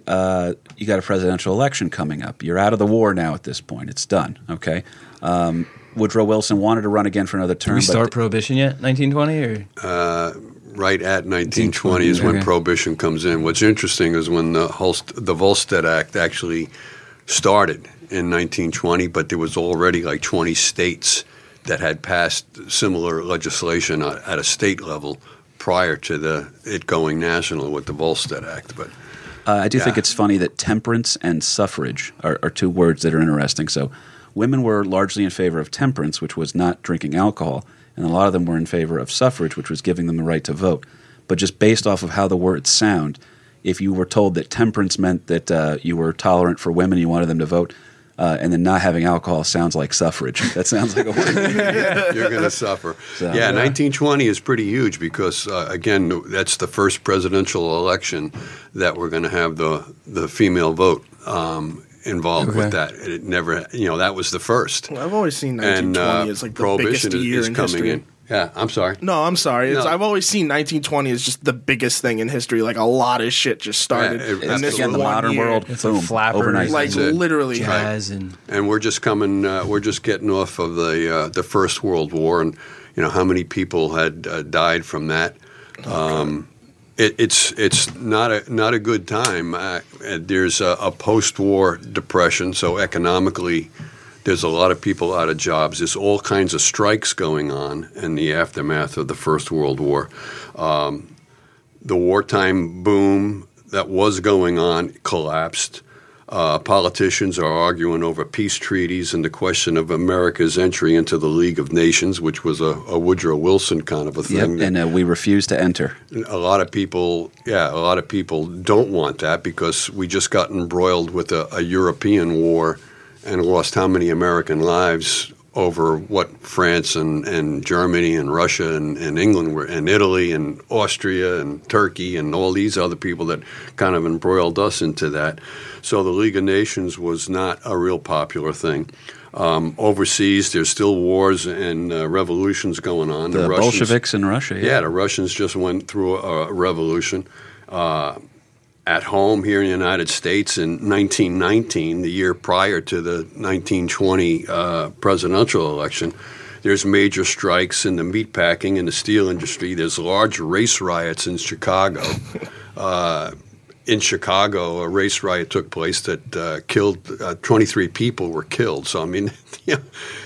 you got a presidential election coming up. You're out of the war now at this point. It's done, okay? Woodrow Wilson wanted to run again for another term. Did we start Prohibition yet, 1920? Or? Right at 1920 is when Prohibition comes in. What's interesting is when the Volstead Act actually started in 1920, but there was already like 20 states that had passed similar legislation at a state level prior to it going national with the Volstead Act. But I do think it's funny that temperance and suffrage are two words that are interesting. So women were largely in favor of temperance, which was not drinking alcohol, and a lot of them were in favor of suffrage, which was giving them the right to vote. But just based off of how the words sound, if you were told that temperance meant that you were tolerant for women, you wanted them to vote, and then not having alcohol sounds like suffrage. That sounds like a word. You're going to suffer. So, 1920 is pretty huge because, again, that's the first presidential election that we're going to have the female vote involved with that. It never, that was the first. Well, I've always seen 1920 as like the biggest year in history. In. Yeah, I'm sorry. No, I'm sorry. No. I've always seen 1920 as just the biggest thing in history. Like, a lot of shit just started. In the modern world, it's boom, overnight. Like, literally. Jazz and we're just getting off of the First World War, and, how many people had died from that. It's not a good time. There's a post-war depression, so economically, there's a lot of people out of jobs. There's all kinds of strikes going on in the aftermath of the First World War. The wartime boom that was going on collapsed. Politicians are arguing over peace treaties and the question of America's entry into the League of Nations, which was a Woodrow Wilson kind of a thing. Yep, and we refuse to enter. A lot of people don't want that because we just got embroiled with a European war and lost how many American lives over what France and Germany and Russia and England were, and Italy and Austria and Turkey and all these other people that kind of embroiled us into that. So the League of Nations was not a real popular thing. Overseas, there's still wars and revolutions going on. The Bolsheviks in Russia. Yeah, the Russians just went through a revolution. At home here in the United States in 1919, the year prior to the 1920 presidential election, there's major strikes in the meatpacking and the steel industry. There's large race riots in Chicago. in Chicago, a race riot took place that killed 23 people were killed. So, I mean,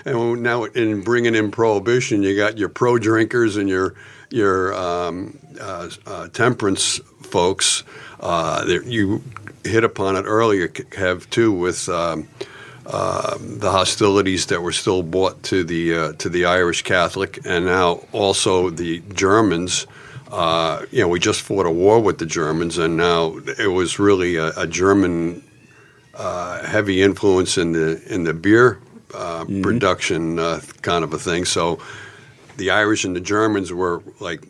and now in bringing in prohibition, you got your pro-drinkers and your temperance folks. You hit upon it earlier, Kev, too, with the hostilities that were still brought to the Irish Catholic, and now also the Germans. We just fought a war with the Germans, and now it was really a German heavy influence in the beer production kind of a thing. So the Irish and the Germans were like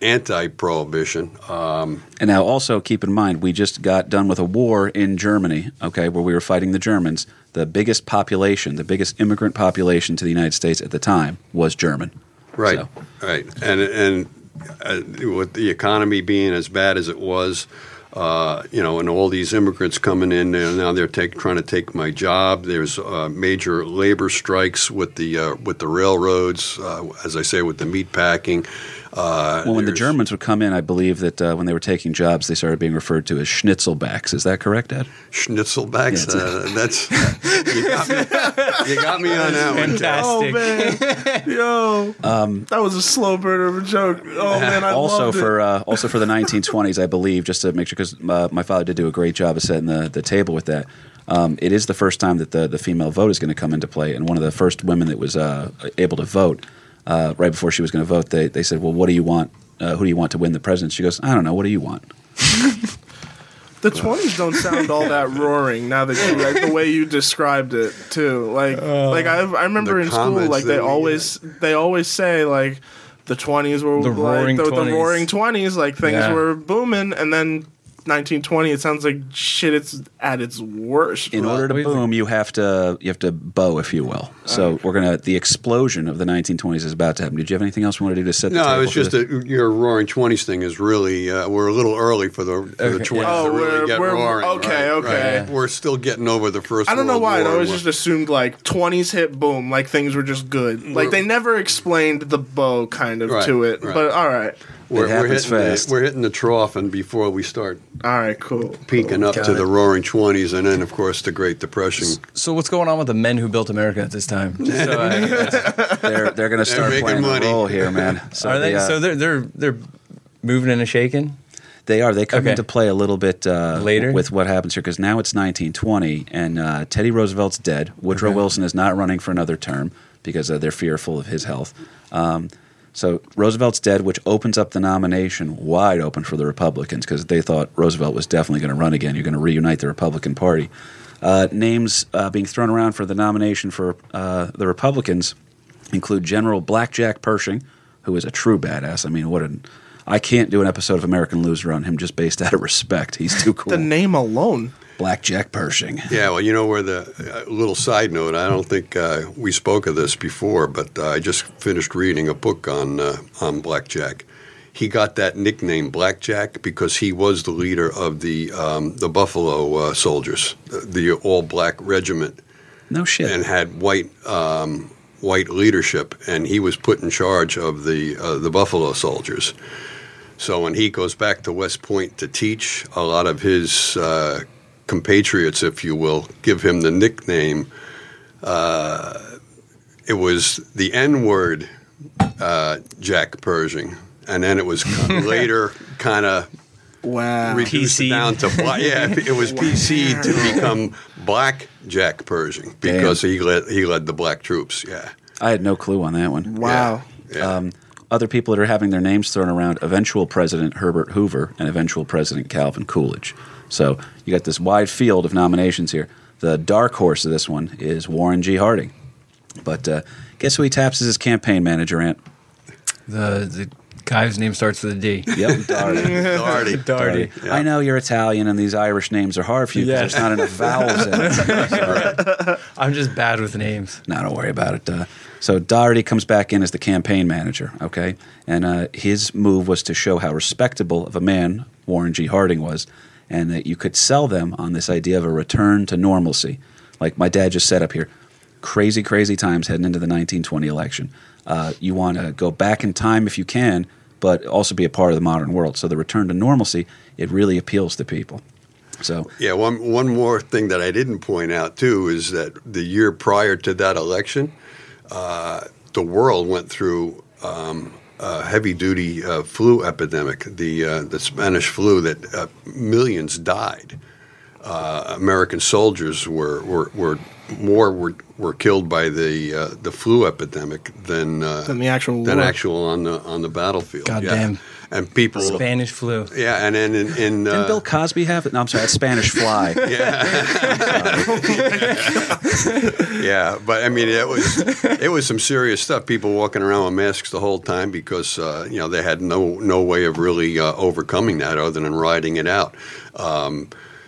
anti-prohibition. And now also keep in mind, we just got done with a war in Germany, okay, where we were fighting the Germans. The biggest population, the biggest immigrant population to the United States at the time was German. Right, so. Right. And with the economy being as bad as it was, and all these immigrants coming in, now they're trying to take my job. There's major labor strikes with the railroads, as I say, with the meat packing. When the Germans would come in, I believe that when they were taking jobs, they started being referred to as schnitzelbacks. Is that correct, Ed? Schnitzelbacks? Yeah, you got me on that one. Fantastic. Oh, man. Yo. That was a slow burner of a joke. Oh, man, I loved it. Also for the 1920s, I believe, just to make sure, because my father did do a great job of setting the table with that. It is the first time that the female vote is going to come into play, and one of the first women that was able to vote, right before she was going to vote, they said, well, what do you want? Who do you want to win the presidency? She goes, I don't know. What do you want? The 20s don't sound all that roaring now that you, like, the way you described it too. Like I remember in school, like they always say like the 20s were the roaring 20s, like things were booming, and then 1920, it sounds like shit. It's at its worst. In order to boom, you have to bow, if you will. So the explosion of the 1920s is about to happen. Did you have anything else we want to do to set the table? No, it's just your roaring 20s thing is really we're a little early for the 20s to really get roaring. Okay. Right. We're still getting over the first. I don't know why. I always just assumed like 20s hit boom, like things were just good. Like they never explained the bow kind of to it. Right. But all right. We're hitting the trough, and before we start, all right, cool, peaking up to the roaring 20s, and then, of course, the Great Depression. So what's going on with the men who built America at this time? So, they're going to start playing a role here, man. So are they? So they're moving and shaking. They are. They come into play a little bit later with what happens here, because now it's 1920, and Teddy Roosevelt's dead. Woodrow Wilson is not running for another term because they're fearful of his health. So Roosevelt's dead, which opens up the nomination wide open for the Republicans, because they thought Roosevelt was definitely going to run again. You're going to reunite the Republican Party. Names being thrown around for the nomination for the Republicans include General Blackjack Pershing, who is a true badass. I mean, I can't do an episode of American Loser on him just based out of respect. He's too cool. The name alone. Blackjack Pershing. Yeah, well, you know where the little side note, I don't think we spoke of this before, but I just finished reading a book on Blackjack. He got that nickname Blackjack because he was the leader of the Buffalo soldiers, the all-black regiment. No shit. And had white leadership, and he was put in charge of the Buffalo soldiers. So when he goes back to West Point to teach, a lot of his compatriots, if you will, give him the nickname. It was the N-word, Jack Pershing, and then it was later kind of reduced down to black. Yeah, it was PC to become Black Jack Pershing because he led the black troops. Yeah, I had no clue on that one. Wow. Yeah. Other people that are having their names thrown around: eventual President Herbert Hoover and eventual President Calvin Coolidge. So you got this wide field of nominations here. The dark horse of this one is Warren G. Harding. But guess who he taps as his campaign manager, Ant? The guy whose name starts with a D. Yep, Daugherty. Yep. I know you're Italian and these Irish names are hard for you because there's not enough vowels in it. Right. I'm just bad with names. No, don't worry about it. So Daugherty comes back in as the campaign manager, okay? And his move was to show how respectable of a man Warren G. Harding was, and that you could sell them on this idea of a return to normalcy. Like my dad just set up here, crazy, crazy times heading into the 1920 election. You want to go back in time if you can, but also be a part of the modern world. So the return to normalcy, it really appeals to people. So yeah, one more thing that I didn't point out, too, is that the year prior to that election, the world went through a heavy-duty flu epidemic, the Spanish flu, that millions died. American soldiers were killed by the flu epidemic than the actual on the battlefield. Goddamn. Yeah. And people Spanish flu. Yeah, and then in didn't Bill Cosby have it? No, I'm sorry, that's Spanish fly. Yeah. Yeah, but I mean it was some serious stuff. People walking around with masks the whole time because they had no way of really overcoming that other than riding it out.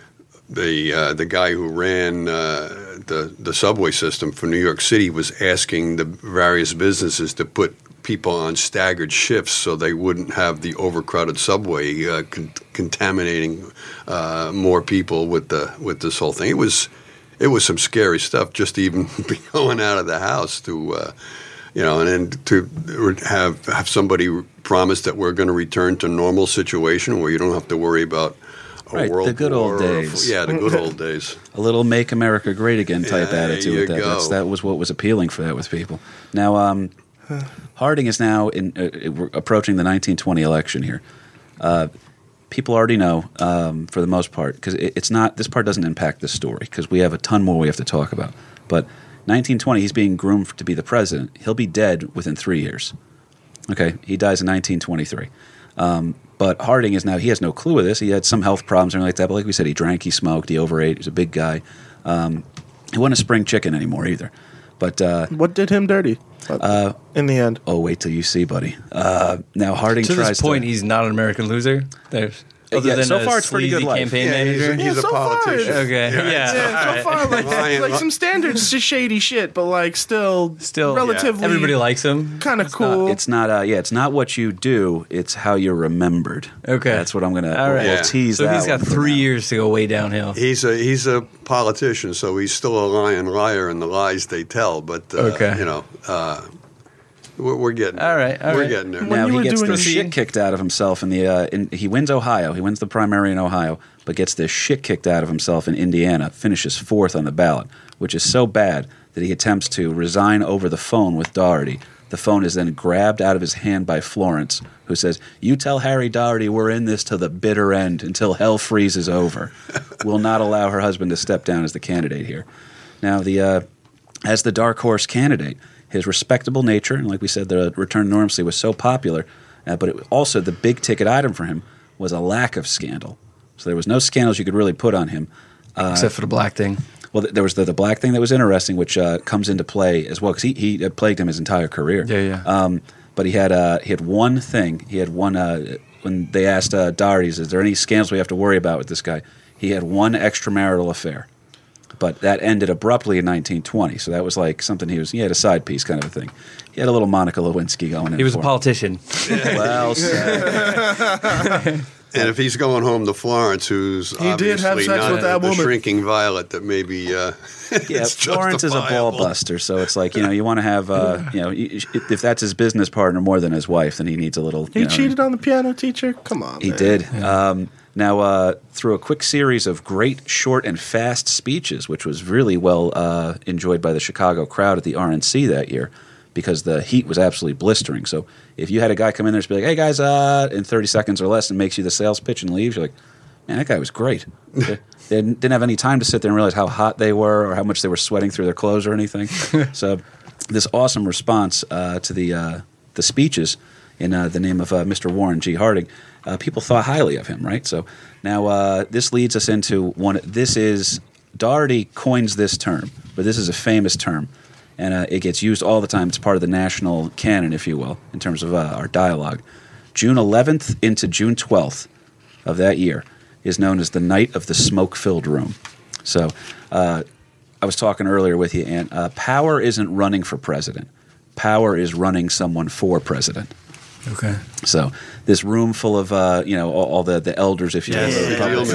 The guy who ran the subway system for New York City was asking the various businesses to put people on staggered shifts so they wouldn't have the overcrowded subway contaminating more people with this whole thing. It was some scary stuff just to even be going out of the house to and to have somebody promise that we're going to return to normal situation where you don't have to worry about world the good old days. Yeah, the good old days. A little "Make America Great Again" type attitude. With that. That was what was appealing for that with people. Now, Harding is now we're approaching the 1920 election here. People already know for the most part because it's not. This part doesn't impact this story because we have a ton more we have to talk about. But 1920, he's being groomed to be the president. He'll be dead within 3 years. Okay, he dies in 1923. But Harding is now – he has no clue of this. He had some health problems or anything like that. But like we said, he drank, he smoked, he overate. He was a big guy. He wasn't a spring chicken anymore either. But what did him dirty in the end? Oh, wait till you see, buddy. Now Harding tries to – to this point, he's not an American loser. There's – so far it's pretty good life. Campaign manager. He's a politician. Okay. Yeah. So far, like some standards to shady shit, but like still relatively everybody likes him. Kind of cool. It's not what you do. It's how you're remembered. Okay. That's what I'm gonna. All right. We'll tease that. So he's got 3 years to go way downhill. He's a politician, so he's still a lying liar in the lies they tell. But we're getting there. All right. Getting there. Now he gets the shit kicked out of himself in the he wins Ohio. He wins the primary in Ohio, but gets the shit kicked out of himself in Indiana, finishes fourth on the ballot, which is so bad that he attempts to resign over the phone with Daugherty. The phone is then grabbed out of his hand by Florence, who says, "You tell Harry Daugherty we're in this to the bitter end until hell freezes over." Will not allow her husband to step down as the candidate here. Now as the dark horse candidate, his respectable nature, and like we said, the return to normalcy was so popular, but also the big-ticket item for him was a lack of scandal. So there was no scandals you could really put on him. Except for the black thing. Well, there was the black thing that was interesting, which comes into play as well, because he plagued him his entire career. Yeah. But he had one thing. He had one when they asked Daugherty, is there any scandals we have to worry about with this guy? He had one extramarital affair. But that ended abruptly in 1920, so that was like something he had a side piece kind of a thing. He had a little Monica Lewinsky going in. He was a politician. Well said. And if he's going home to Florence, who's obviously not the shrinking violet that maybe Florence is a ball buster, so it's like, you want to have, if that's his business partner more than his wife, then he needs a little, He cheated on the piano teacher? Come on, He did. Yeah. Now, through a quick series of great short and fast speeches, which was really well enjoyed by the Chicago crowd at the RNC that year because the heat was absolutely blistering. So if you had a guy come in there and be like, hey, guys, in 30 seconds or less, and makes you the sales pitch and leaves, you're like, man, that guy was great. They didn't have any time to sit there and realize how hot they were or how much they were sweating through their clothes or anything. So this awesome response to the speeches in the name of Mr. Warren G. Harding, people thought highly of him, right? So now this leads us into one. This is Daugherty coins this term, but this is a famous term, and it gets used all the time. It's part of the national canon, if you will, in terms of our dialogue. June 11th into June 12th of that year is known as the night of the smoke-filled room. So I was talking earlier with you, and power isn't running for president. Power is running someone for president. Okay. So this room full of all the elders, if you will.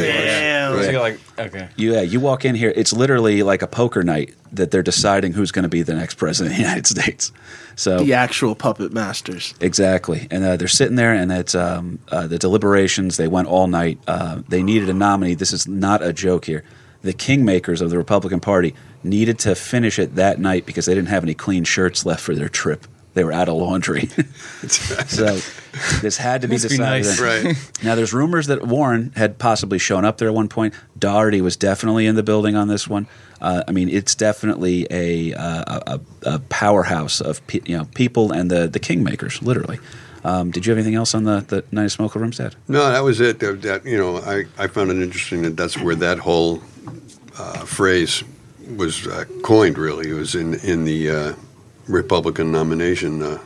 Yeah. Right. So like, okay. Yeah, you walk in here. It's literally like a poker night that they're deciding who's going to be the next president of the United States. So the actual puppet masters. Exactly. And they're sitting there, and it's the deliberations. They went all night. They needed a nominee. This is not a joke here. The kingmakers of the Republican Party needed to finish it that night because they didn't have any clean shirts left for their trip. They were out of laundry. So this had to be decided. Nice. Right. Now, there's rumors that Warren had possibly shown up there at one point. Daugherty was definitely in the building on this one. I mean, it's definitely a powerhouse of people and the kingmakers, literally. Did you have anything else on the Night of Smoke Rooms, Dad? No, that was it. I found it interesting that that's where that whole phrase was coined, really. It was in the Republican nomination with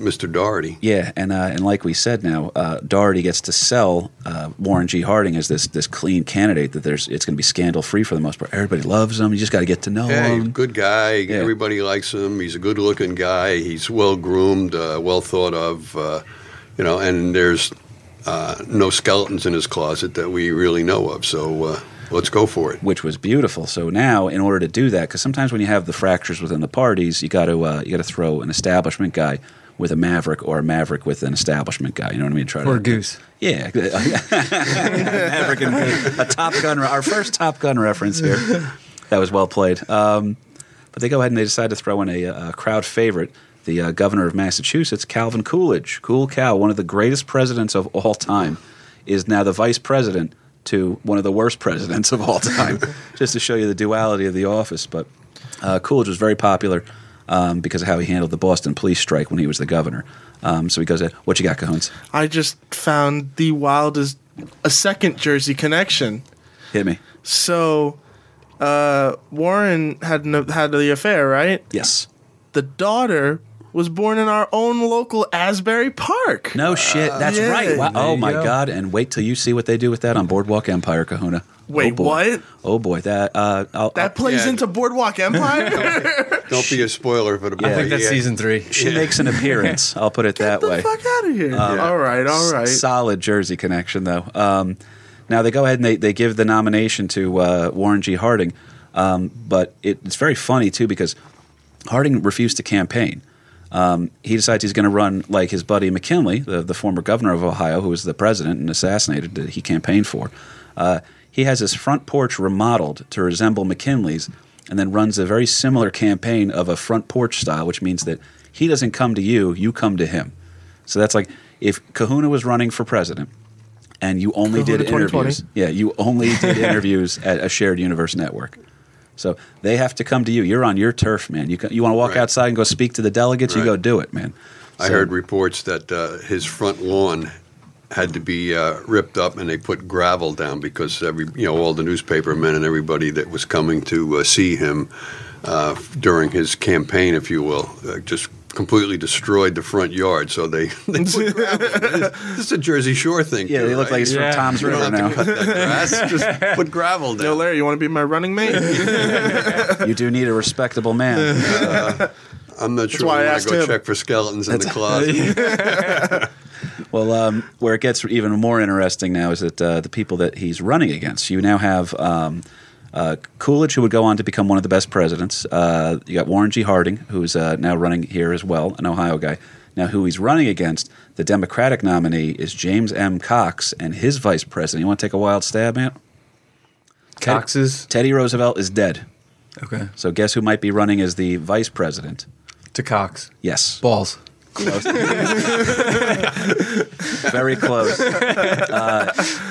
Mr. Daugherty. Yeah, and like we said now, Daugherty gets to sell Warren G. Harding as this clean candidate that it's going to be scandal-free for the most part. Everybody loves him. You just got to get to know him. He's a good guy. Yeah. Everybody likes him. He's a good-looking guy. He's well-groomed, well-thought-of, and there's no skeletons in his closet that we really know of, so... let's go for it. Which was beautiful. So now, in order to do that, because sometimes when you have the fractures within the parties, you got to throw an establishment guy with a maverick or a maverick with an establishment guy. You know what I mean? Or a goose. Yeah. Maverick and goose. A Top Gun. Our first Top Gun reference here. That was well played. But they go ahead and they decide to throw in a crowd favorite, the governor of Massachusetts, Calvin Coolidge. Cool Cal, one of the greatest presidents of all time, is now the vice president to one of the worst presidents of all time, just to show you the duality of the office. But Coolidge was very popular because of how he handled the Boston police strike when he was the governor. So he goes, what you got, Cahones? I just found the wildest, a second Jersey connection. Hit me. So Warren had the affair, right? Yes. The daughter was born in our own local Asbury Park. No shit. That's right. Wow. Oh, my God. And wait till you see what they do with that on Boardwalk Empire, Kahuna. Wait, what? Oh, boy. That plays into Boardwalk Empire? Don't be a spoiler for the movie. I think that's season 3. She makes an appearance. I'll put it that way. Get the fuck out of here. All right. Solid Jersey connection, though. Now, they go ahead and they give the nomination to Warren G. Harding. But it's very funny, too, because Harding refused to campaign. He decides he's going to run like his buddy McKinley, the former governor of Ohio, who was the president and assassinated, that he campaigned for. He has his front porch remodeled to resemble McKinley's and then runs a very similar campaign of a front porch style, which means that he doesn't come to you, you come to him. So that's like if Kahuna was running for president and you only did interviews. Yeah, you only did interviews at a Shared Universe network. So they have to come to you. You're on your turf, man. You want to walk outside and go speak to the delegates? Right. You go do it, man. So, I heard reports that his front lawn had to be ripped up, and they put gravel down because all the newspaper men and everybody that was coming to see him during his campaign, if you will, just completely destroyed the front yard. So they put gravel. This is a Jersey Shore thing. Yeah, they look like it's from Tom's River now. Cut that grass. Just put gravel down. Yo, Larry, you want to be my running mate? You do need a respectable man. I'm not sure why I want to go check for skeletons in the closet. Well, where it gets even more interesting now is that the people that he's running against, you now have Coolidge, who would go on to become one of the best presidents. You got Warren G. Harding, who's now running here as well, an Ohio guy. Now, who he's running against, the Democratic nominee, is James M. Cox, and his vice president. You want to take a wild stab, man? Cox's? Teddy Roosevelt is dead. Okay. So guess who might be running as the vice president? To Cox. Yes. Balls. Close. Very close.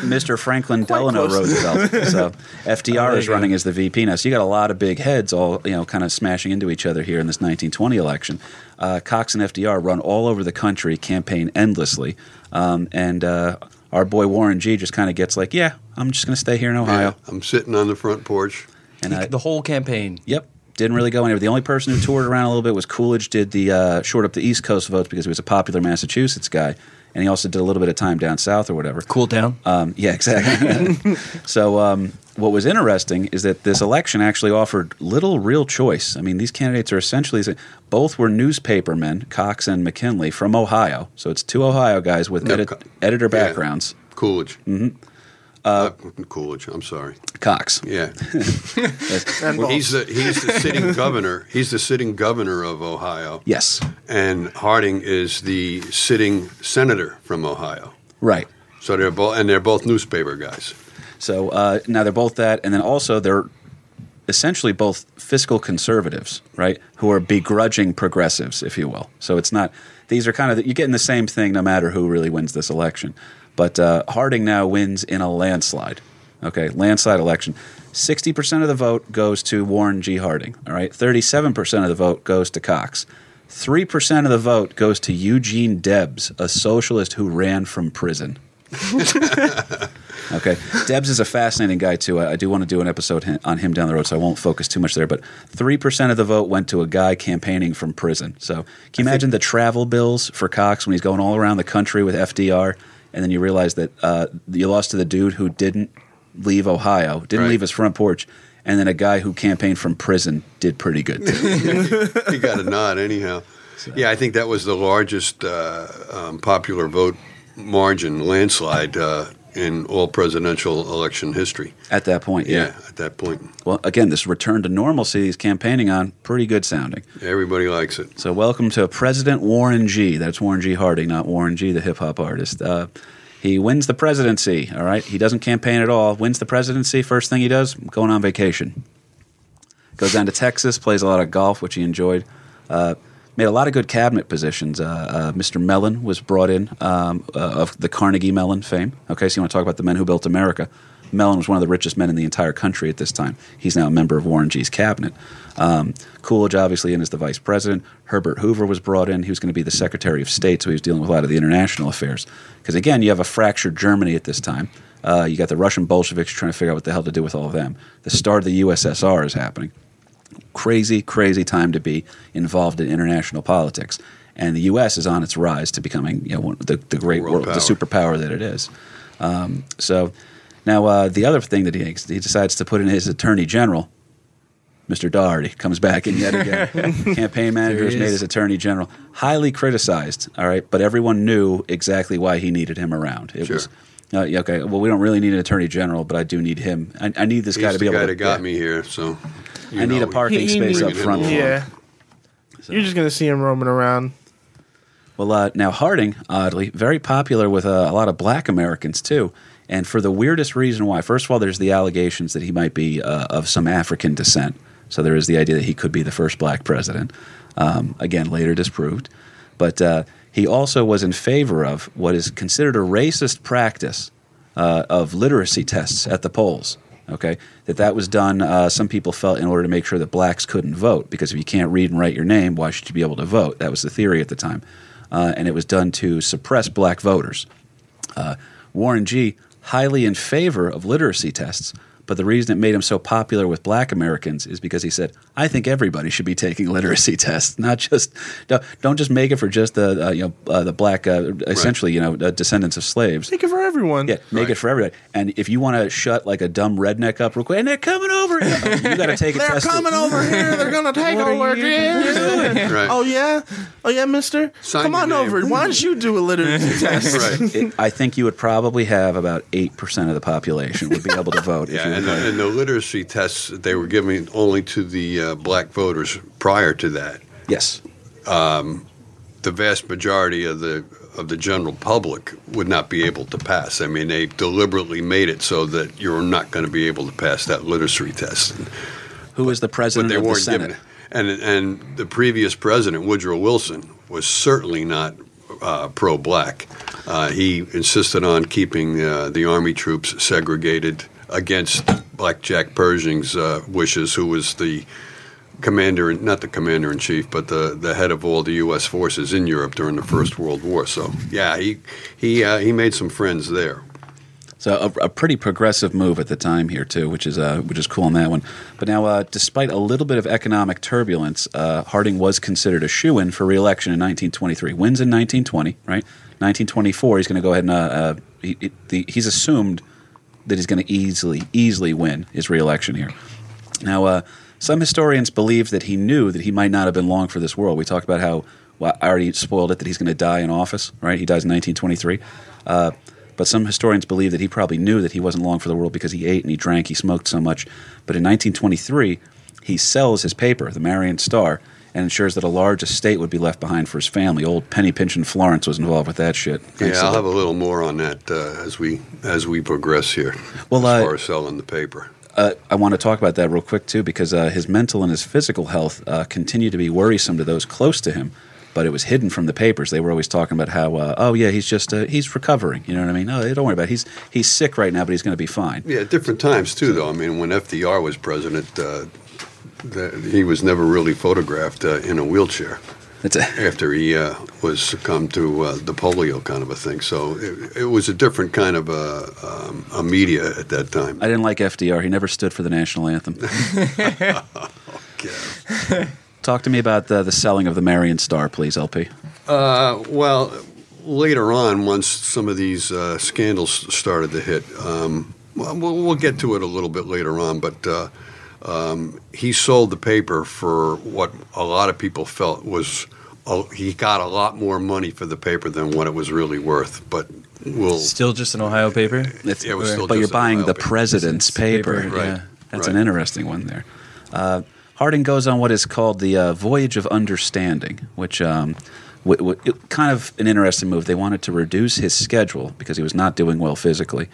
Mr. Franklin Delano Roosevelt. So FDR is running as the VP now. So you got a lot of big heads all kind of smashing into each other here in this 1920 election. Cox and FDR run all over the country, campaign endlessly, and our boy Warren G. just kind of gets like, I'm just going to stay here in Ohio. Yeah, I'm sitting on the front porch, and the whole campaign. Yep. Didn't really go anywhere. The only person who toured around a little bit was Coolidge, did the short up the East Coast votes because he was a popular Massachusetts guy. and he also did a little bit of time down south or whatever. Cool down. Yeah, exactly. So what was interesting is that this election actually offered little real choice. I mean, these candidates are essentially – both were newspapermen, Cox and McKinley, from Ohio. So it's two Ohio guys with editor backgrounds. Coolidge. Mm-hmm. Coolidge, I'm sorry. Cox. Yeah. Well, he's the sitting governor. He's the sitting governor of Ohio. Yes. And Harding is the sitting senator from Ohio. Right. So they're both newspaper guys. So now they're both that, and then also they're essentially both fiscal conservatives, right? Who are begrudging progressives, if you will. So it's not these are kind of you're getting the same thing no matter who really wins this election. But Harding now wins in a landslide. Okay, landslide election. 60% of the vote goes to Warren G. Harding. All right, 37% of the vote goes to Cox. 3% of the vote goes to Eugene Debs, a socialist who ran from prison. Okay, Debs is a fascinating guy too. I do want to do an episode on him down the road, so I won't focus too much there. But 3% of the vote went to a guy campaigning from prison. So can you imagine the travel bills for Cox when he's going all around the country with FDR? And then you realize that you lost to the dude who didn't leave Ohio, leave his front porch, and then a guy who campaigned from prison did pretty good too. He got a nod anyhow. So. Yeah, I think that was the largest popular vote margin landslide in all presidential election history. At that point, yeah. At that point. Well, again, this return to normalcy he's campaigning on, pretty good sounding. Everybody likes it. So welcome to President Warren G. That's Warren G. Harding, not Warren G., the hip-hop artist. He wins the presidency, all right? He doesn't campaign at all. Wins the presidency. First thing he does, going on vacation. Goes down to Texas, plays a lot of golf, which he enjoyed. Made a lot of good cabinet positions. Mr. Mellon was brought in of the Carnegie Mellon fame. Okay, so you want to talk about the men who built America. Mellon was one of the richest men in the entire country at this time. He's now a member of Warren G.'s cabinet. Coolidge, obviously, in as the vice president. Herbert Hoover was brought in. He was going to be the Secretary of State, so he was dealing with a lot of the international affairs. Because, again, you have a fractured Germany at this time. You got the Russian Bolsheviks trying to figure out what the hell to do with all of them. The start of the USSR is happening. Crazy, crazy time to be involved in international politics. And the U.S. is on its rise to becoming the great world, the superpower that it is. So now the other thing that he decides to put in his attorney general, Mr. Daugherty, comes back in yet again. Campaign manager is made as attorney general. Highly criticized, all right, but everyone knew exactly why he needed him around. It was okay, well, we don't really need an attorney general, but I do need him. I need this guy to be able to – he's the guy that got me here, so – I need a parking space up front. Yeah. So. You're just going to see him roaming around. Well, now Harding, oddly, very popular with a lot of black Americans too. And for the weirdest reason why. First of all, there's the allegations that he might be of some African descent. So there is the idea that he could be the first black president. Again, later disproved. But he also was in favor of what is considered a racist practice of literacy tests at the polls. Okay, that was done, some people felt, in order to make sure that blacks couldn't vote, because if you can't read and write your name, why should you be able to vote? That was the theory at the time. And it was done to suppress black voters. Warren G., highly in favor of literacy tests, but the reason it made him so popular with black Americans is because he said, I think everybody should be taking literacy tests, not just don't just make it for just the black essentially descendants of slaves. Make it for everyone. Yeah, make it for everybody. And if you want to shut like a dumb redneck up real quick, and they're coming over here. You got to take a test. They're coming over here. They're going to take over here. Right. Oh, yeah? Oh, yeah, mister? Sign come on name. Over. Why don't you do a literacy test? Right. I think you would probably have about 8% of the population would be able to vote if you and the literacy tests they were giving only to the black voters prior to that. Yes, the vast majority of the general public would not be able to pass. I mean, they deliberately made it so that you're not going to be able to pass that literacy test. Who is the president of the Senate? And the previous president, Woodrow Wilson, was certainly not pro-black. He insisted on keeping the army troops segregated against Black Jack Pershing's wishes, who was the commander, not the commander-in-chief, but the head of all the U.S. forces in Europe during the First World War. So, yeah, he made some friends there. So a pretty progressive move at the time here too, which is cool on that one. But now, despite a little bit of economic turbulence, Harding was considered a shoo-in for re-election in 1923. Wins in 1920, right? 1924, he's going to go ahead and he's assumed that he's going to easily win his reelection here. Now, some historians believe that he knew that he might not have been long for this world. We talked about how, well, I already spoiled it, that he's going to die in office, right? He dies in 1923. But some historians believe that he probably knew that he wasn't long for the world because he ate and he drank, he smoked so much. But in 1923, he sells his paper, the Marion Star, and ensures that a large estate would be left behind for his family. Old penny pinching Florence was involved with that shit. Thanks. Yeah, I'll have a little more on that as we progress here. Well, as far as selling the paper, I want to talk about that real quick too, because his mental and his physical health continue to be worrisome to those close to him. But it was hidden from the papers. They were always talking about how, he's just he's recovering. You know what I mean? No, don't worry about it. He's sick right now, but he's going to be fine. Yeah, different times too, though. I mean, when FDR was president. He was never really photographed in a wheelchair after he was succumbed to the polio kind of a thing. So it was a different kind of a media at that time. I didn't like FDR. He never stood for the national anthem. Okay. Talk to me about the selling of the Marion Star, please, LP. Well, later on, once some of these scandals started to hit, we'll get to it a little bit later on, but... he sold the paper for what a lot of people felt was he got a lot more money for the paper than what it was really worth. But still just an Ohio paper. It was still, but just you're buying the president's paper. Right. Yeah. That's right. An interesting one there. Harding goes on what is called the Voyage of Understanding, which kind of an interesting move. They wanted to reduce his schedule because he was not doing well physically.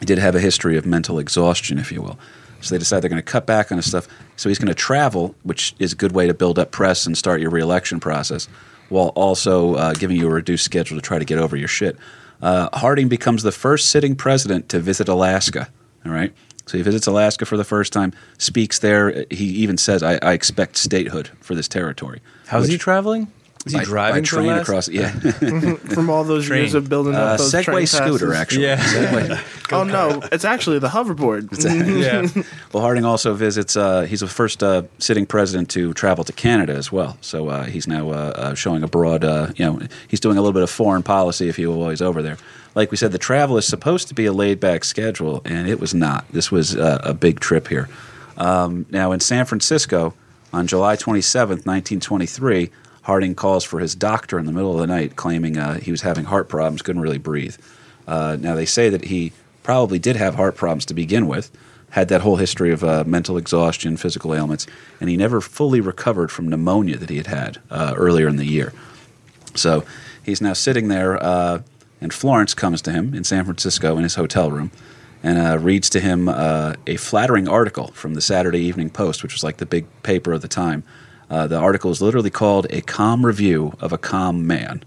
He did have a history of mental exhaustion, if you will. So they decide they're going to cut back on his stuff. So he's going to travel, which is a good way to build up press and start your reelection process, while also giving you a reduced schedule to try to get over your shit. Harding becomes the first sitting president to visit Alaska. All right, so he visits Alaska for the first time, speaks there. He even says, "I expect statehood for this territory." How's he traveling? Is he driving by train across? Yeah, from all those years of building up those Segway scooter, actually. Yeah. Segway. Oh no, it's actually the hoverboard. Yeah. Well, Harding also visits. He's the first sitting president to travel to Canada as well. So he's now showing abroad. He's doing a little bit of foreign policy, if you will. He's over there. Like we said, the travel is supposed to be a laid-back schedule, and it was not. This was a big trip here. Now in San Francisco, on July 27th, 1923. Harding calls for his doctor in the middle of the night, claiming he was having heart problems, couldn't really breathe. Now, they say that he probably did have heart problems to begin with, had that whole history of mental exhaustion, physical ailments, and he never fully recovered from pneumonia that he had had earlier in the year. So he's now sitting there, and Florence comes to him in San Francisco in his hotel room and reads to him a flattering article from the Saturday Evening Post, which was like the big paper of the time. The article is literally called "A Calm Review of a Calm Man."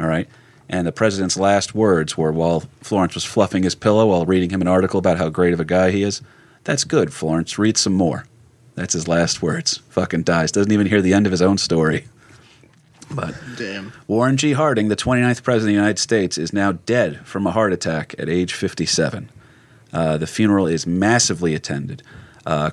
All right, and the president's last words were, while Florence was fluffing his pillow while reading him an article about how great of a guy he is, "That's good, Florence. Read some more." That's his last words. Fucking dies. Doesn't even hear the end of his own story. But damn. Warren G. Harding, the 29th president of the United States, is now dead from a heart attack at age 57. The funeral is massively attended.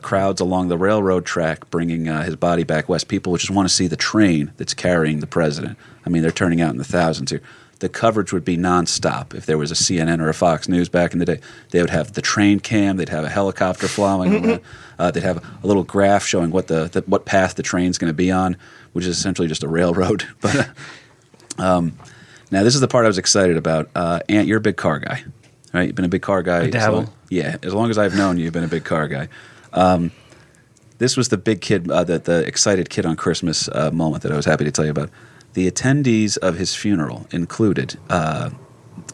Crowds along the railroad track bringing his body back west. People just want to see the train that's carrying the president. I mean, they're turning out in the thousands here. The coverage would be nonstop. If there was a CNN or a Fox News back in the day, they would have the train cam. They'd have a helicopter flying. They'd have a little graph showing what what path the train's going to be on, which is essentially just a railroad. But now this is the part I was excited about. Ant, you're a big car guy, right? You've been a big car guy. As long as I've known you, you've been a big car guy. This was the big kid, the excited kid on Christmas moment that I was happy to tell you about. The attendees of his funeral included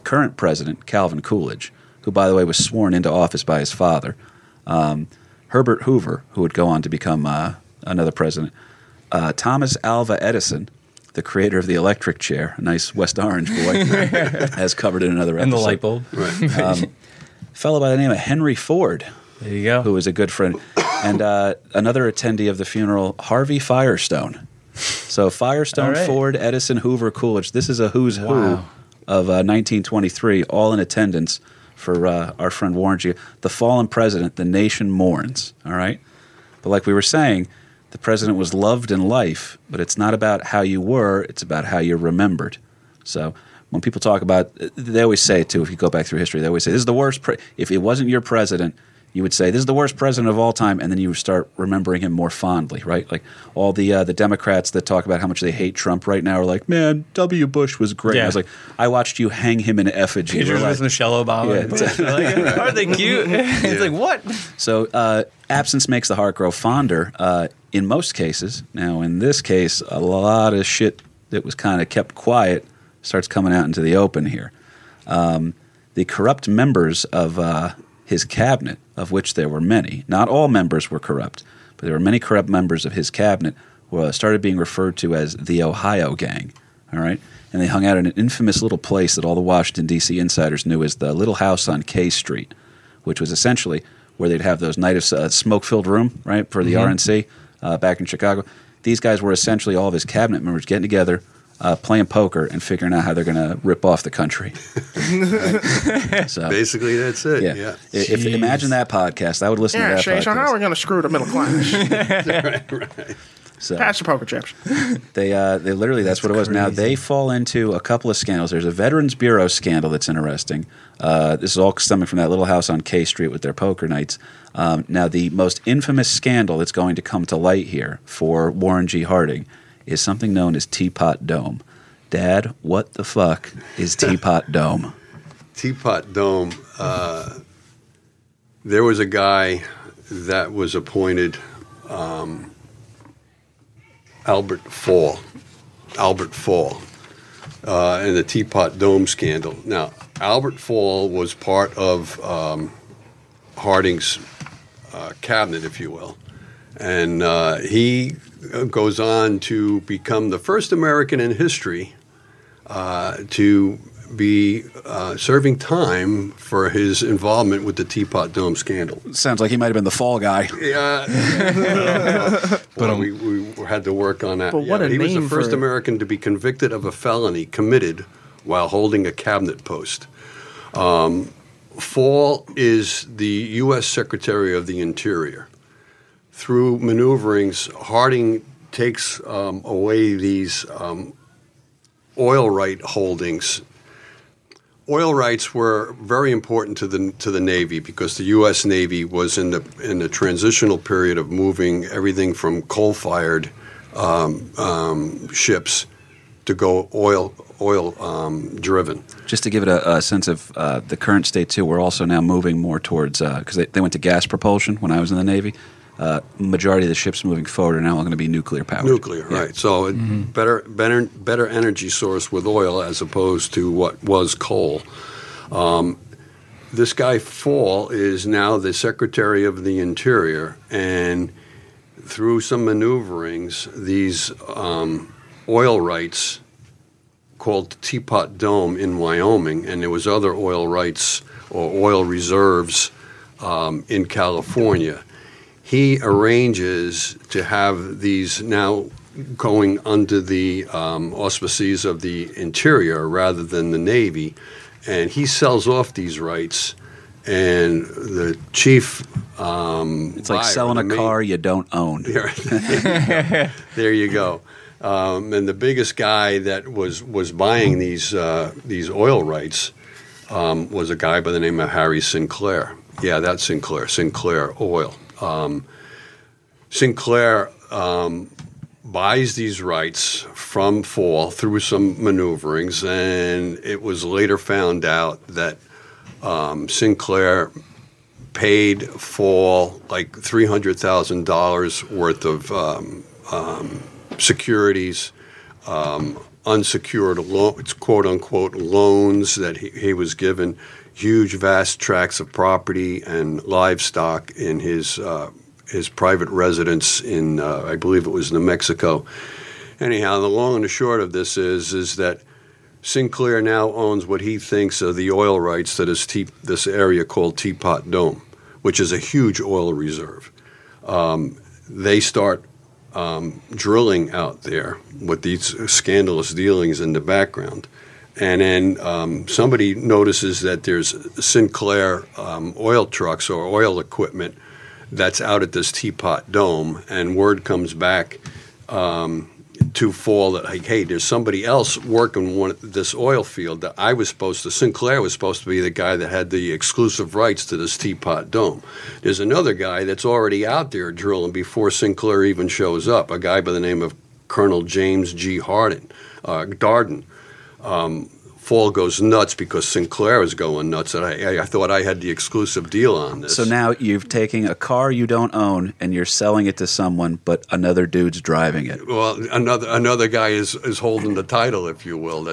current president Calvin Coolidge, who, by the way, was sworn into office by his father, Herbert Hoover, who would go on to become another president, Thomas Alva Edison, the creator of the electric chair, a nice West Orange boy, as covered in another episode. And the light bulb. Right. Fellow by the name of Henry Ford. There you go. Who was a good friend. And another attendee of the funeral, Harvey Firestone. So Firestone, right. Ford, Edison, Hoover, Coolidge. This is a who's who of 1923, all in attendance for our friend Warren G. The fallen president, the nation mourns. All right? But like we were saying, the president was loved in life, but it's not about how you were, it's about how you're remembered. So when people talk about, they always say too, if you go back through history, they always say this is the worst. If it wasn't your president, you would say this is the worst president of all time, and then you start remembering him more fondly, right? Like all the Democrats that talk about how much they hate Trump right now are like, man, W. Bush was great. Yeah. I was like, I watched you hang him in effigy. Pictures with Michelle Obama. Yeah. Like, aren't they cute? Yeah. It's like, what? So absence makes the heart grow fonder in most cases. Now, in this case, a lot of shit that was kind of kept quiet starts coming out into the open here. The corrupt members of his cabinet, of which there were many. Not all members were corrupt, but there were many corrupt members of his cabinet who started being referred to as the Ohio Gang, all right? And they hung out in an infamous little place that all the Washington, D.C. insiders knew as the Little House on K Street, which was essentially where they'd have those night of smoke-filled room, right, for the RNC back in Chicago. These guys were essentially all of his cabinet members getting together, playing poker and figuring out how they're going to rip off the country. Right? So, basically, that's it. Yeah. If imagine that podcast. I would listen to that podcast. So how are we going to screw the middle class? Right. So, pass the poker chips. They literally, that's what it was. Crazy. Now, they fall into a couple of scandals. There's a Veterans Bureau scandal that's interesting. This is all stemming from that little house on K Street with their poker nights. Now, the most infamous scandal that's going to come to light here for Warren G. Harding is something known as Teapot Dome. Dad, what the fuck is Teapot Dome? Teapot Dome, there was a guy that was appointed, Albert Fall, in the Teapot Dome scandal. Now, Albert Fall was part of Harding's cabinet, if you will, and he goes on to become the first American in history to be serving time for his involvement with the Teapot Dome scandal. Sounds like he might have been the fall guy. Yeah. But we had to work on that. But yeah, he was the first American to be convicted of a felony committed while holding a cabinet post. Fall is the U.S. Secretary of the Interior. Through maneuverings, Harding takes away these oil right holdings. Oil rights were very important to the Navy because the U.S. Navy was in the transitional period of moving everything from coal-fired ships to go oil driven. Just to give it a sense of the current state too, we're also now moving more towards because they went to gas propulsion when I was in the Navy. Majority of the ships moving forward are now going to be nuclear powered. Right. So better energy source with oil as opposed to what was coal. This guy Fall is now the Secretary of the Interior, and through some maneuverings, these oil rights called Teapot Dome in Wyoming, and there was other oil rights or oil reserves in California. He arranges to have these now going under the auspices of the Interior rather than the Navy, and he sells off these rights. And the chief, it's like selling a car you don't own. There you go. And the biggest guy that was buying these oil rights was a guy by the name of Harry Sinclair. Yeah, that's Sinclair Oil. Sinclair buys these rights from Fall through some maneuverings, and it was later found out that Sinclair paid Fall like $300,000 worth of securities, unsecured quote-unquote loans that he was given, huge, vast tracts of property and livestock in his private residence in, I believe it was New Mexico. Anyhow, the long and the short of this is that Sinclair now owns what he thinks are the oil rights that is this area called Teapot Dome, which is a huge oil reserve. They start drilling out there with these scandalous dealings in the background. And then somebody notices that there's Sinclair oil trucks or oil equipment that's out at this Teapot Dome, and word comes back to fall that, like, hey, there's somebody else working this oil field that Sinclair was supposed to be the guy that had the exclusive rights to this Teapot Dome. There's another guy that's already out there drilling before Sinclair even shows up, a guy by the name of Colonel James G. Harden, Darden. Fall goes nuts because Sinclair is going nuts, and I thought I had the exclusive deal on this. So now you've taken a car you don't own and you're selling it to someone, but another dude's driving it. Well, another guy is holding the title, if you will.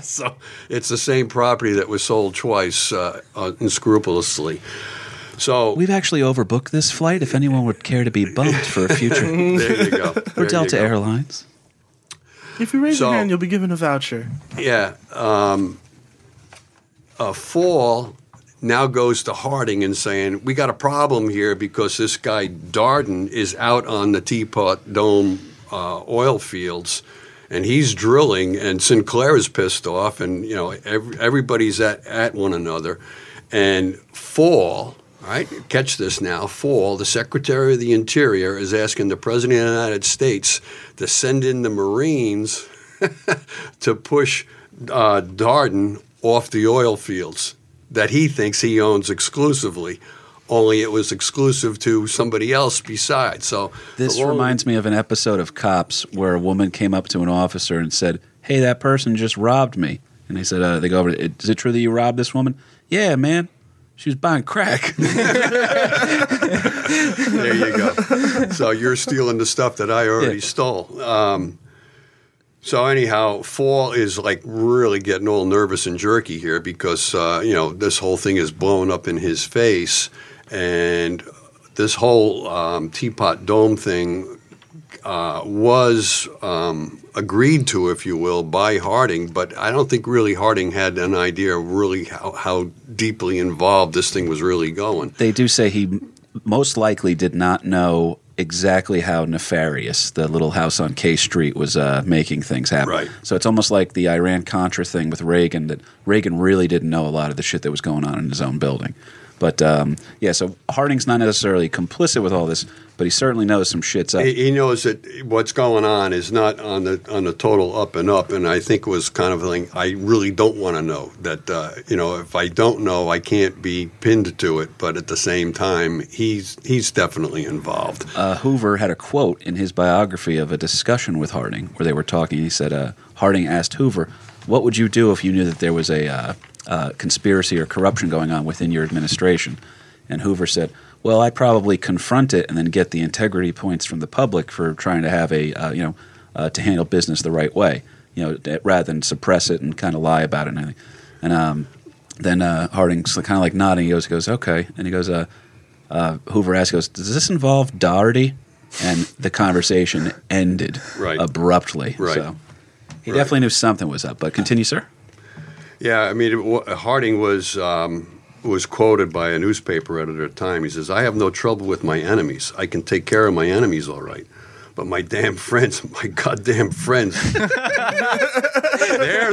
So it's the same property that was sold twice unscrupulously. So we've actually overbooked this flight. If anyone would care to be bumped for a future, there you go. Or Delta Airlines. If you raise your hand, you'll be given a voucher. Yeah. Fall now goes to Harding and saying, we got a problem here because this guy Darden is out on the Teapot Dome oil fields, and he's drilling, and Sinclair is pissed off, and everybody's at one another. And Fall, all right, catch this now, Fall, the Secretary of the Interior, is asking the President of the United States to send in the Marines to push Darden off the oil fields that he thinks he owns exclusively, only it was exclusive to somebody else besides. So this reminds me of an episode of Cops where a woman came up to an officer and said, hey, that person just robbed me. And he said, they go over, is it true that you robbed this woman? Yeah, man. She was buying crack. There you go. So you're stealing the stuff that I already stole. So anyhow, Fall is like really getting all nervous and jerky here because, this whole thing is blown up in his face. And this whole Teapot Dome thing was agreed to, if you will, by Harding, but I don't think really Harding had an idea really how deeply involved this thing was really going. They do say he most likely did not know exactly how nefarious the little house on K Street was making things happen. Right. So it's almost like the Iran-Contra thing with Reagan, that Reagan really didn't know a lot of the shit that was going on in his own building. But, so Harding's not necessarily complicit with all this, but he certainly knows some shit's up. He knows that what's going on is not on the total up and up, and I think it was kind of like, I really don't want to know that, if I don't know, I can't be pinned to it, but at the same time, he's definitely involved. Hoover had a quote in his biography of a discussion with Harding where they were talking. He said, Harding asked Hoover, what would you do if you knew that there was a conspiracy or corruption going on within your administration? And Hoover said, well, I'd probably confront it and then get the integrity points from the public for trying to have to handle business the right way, rather than suppress it and kind of lie about it and everything. And then Harding's kind of like nodding. He goes, okay. And he goes, Hoover asks, does this involve Daugherty? And the conversation ended abruptly. Right. So he definitely knew something was up, but continue, sir. Yeah, I mean, Harding was quoted by a newspaper editor at the time. He says, I have no trouble with my enemies. I can take care of my enemies all right. But my damn friends, my goddamn friends, they're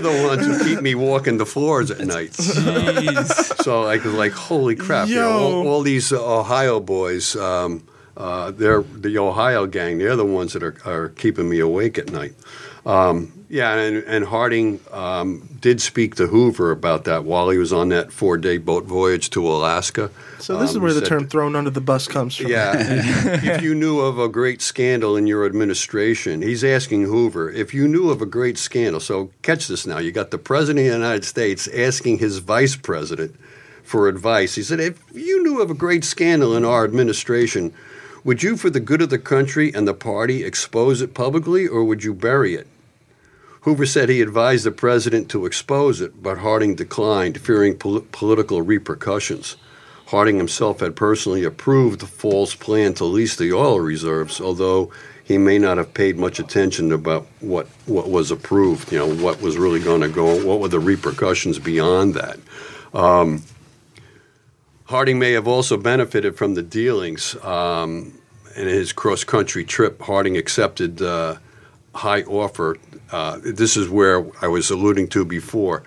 the ones who keep me walking the floors at night. Jeez. So I was like, holy crap. All these Ohio boys, they're the Ohio gang, they're the ones that are keeping me awake at night. And Harding did speak to Hoover about that while he was on that 4-day boat voyage to Alaska. So this is where the term thrown under the bus comes from. Yeah. If you knew of a great scandal in your administration, he's asking Hoover, if you knew of a great scandal. So catch this now. You got the President of the United States asking his vice president for advice. He said, if you knew of a great scandal in our administration, would you, for the good of the country and the party, expose it publicly, or would you bury it? Hoover said he advised the president to expose it, but Harding declined, fearing political repercussions. Harding himself had personally approved Fall's plan to lease the oil reserves, although he may not have paid much attention about what was approved, what was really going to go, what were the repercussions beyond that. Harding may have also benefited from the dealings. In his cross-country trip, Harding accepted high offer. This is where I was alluding to before.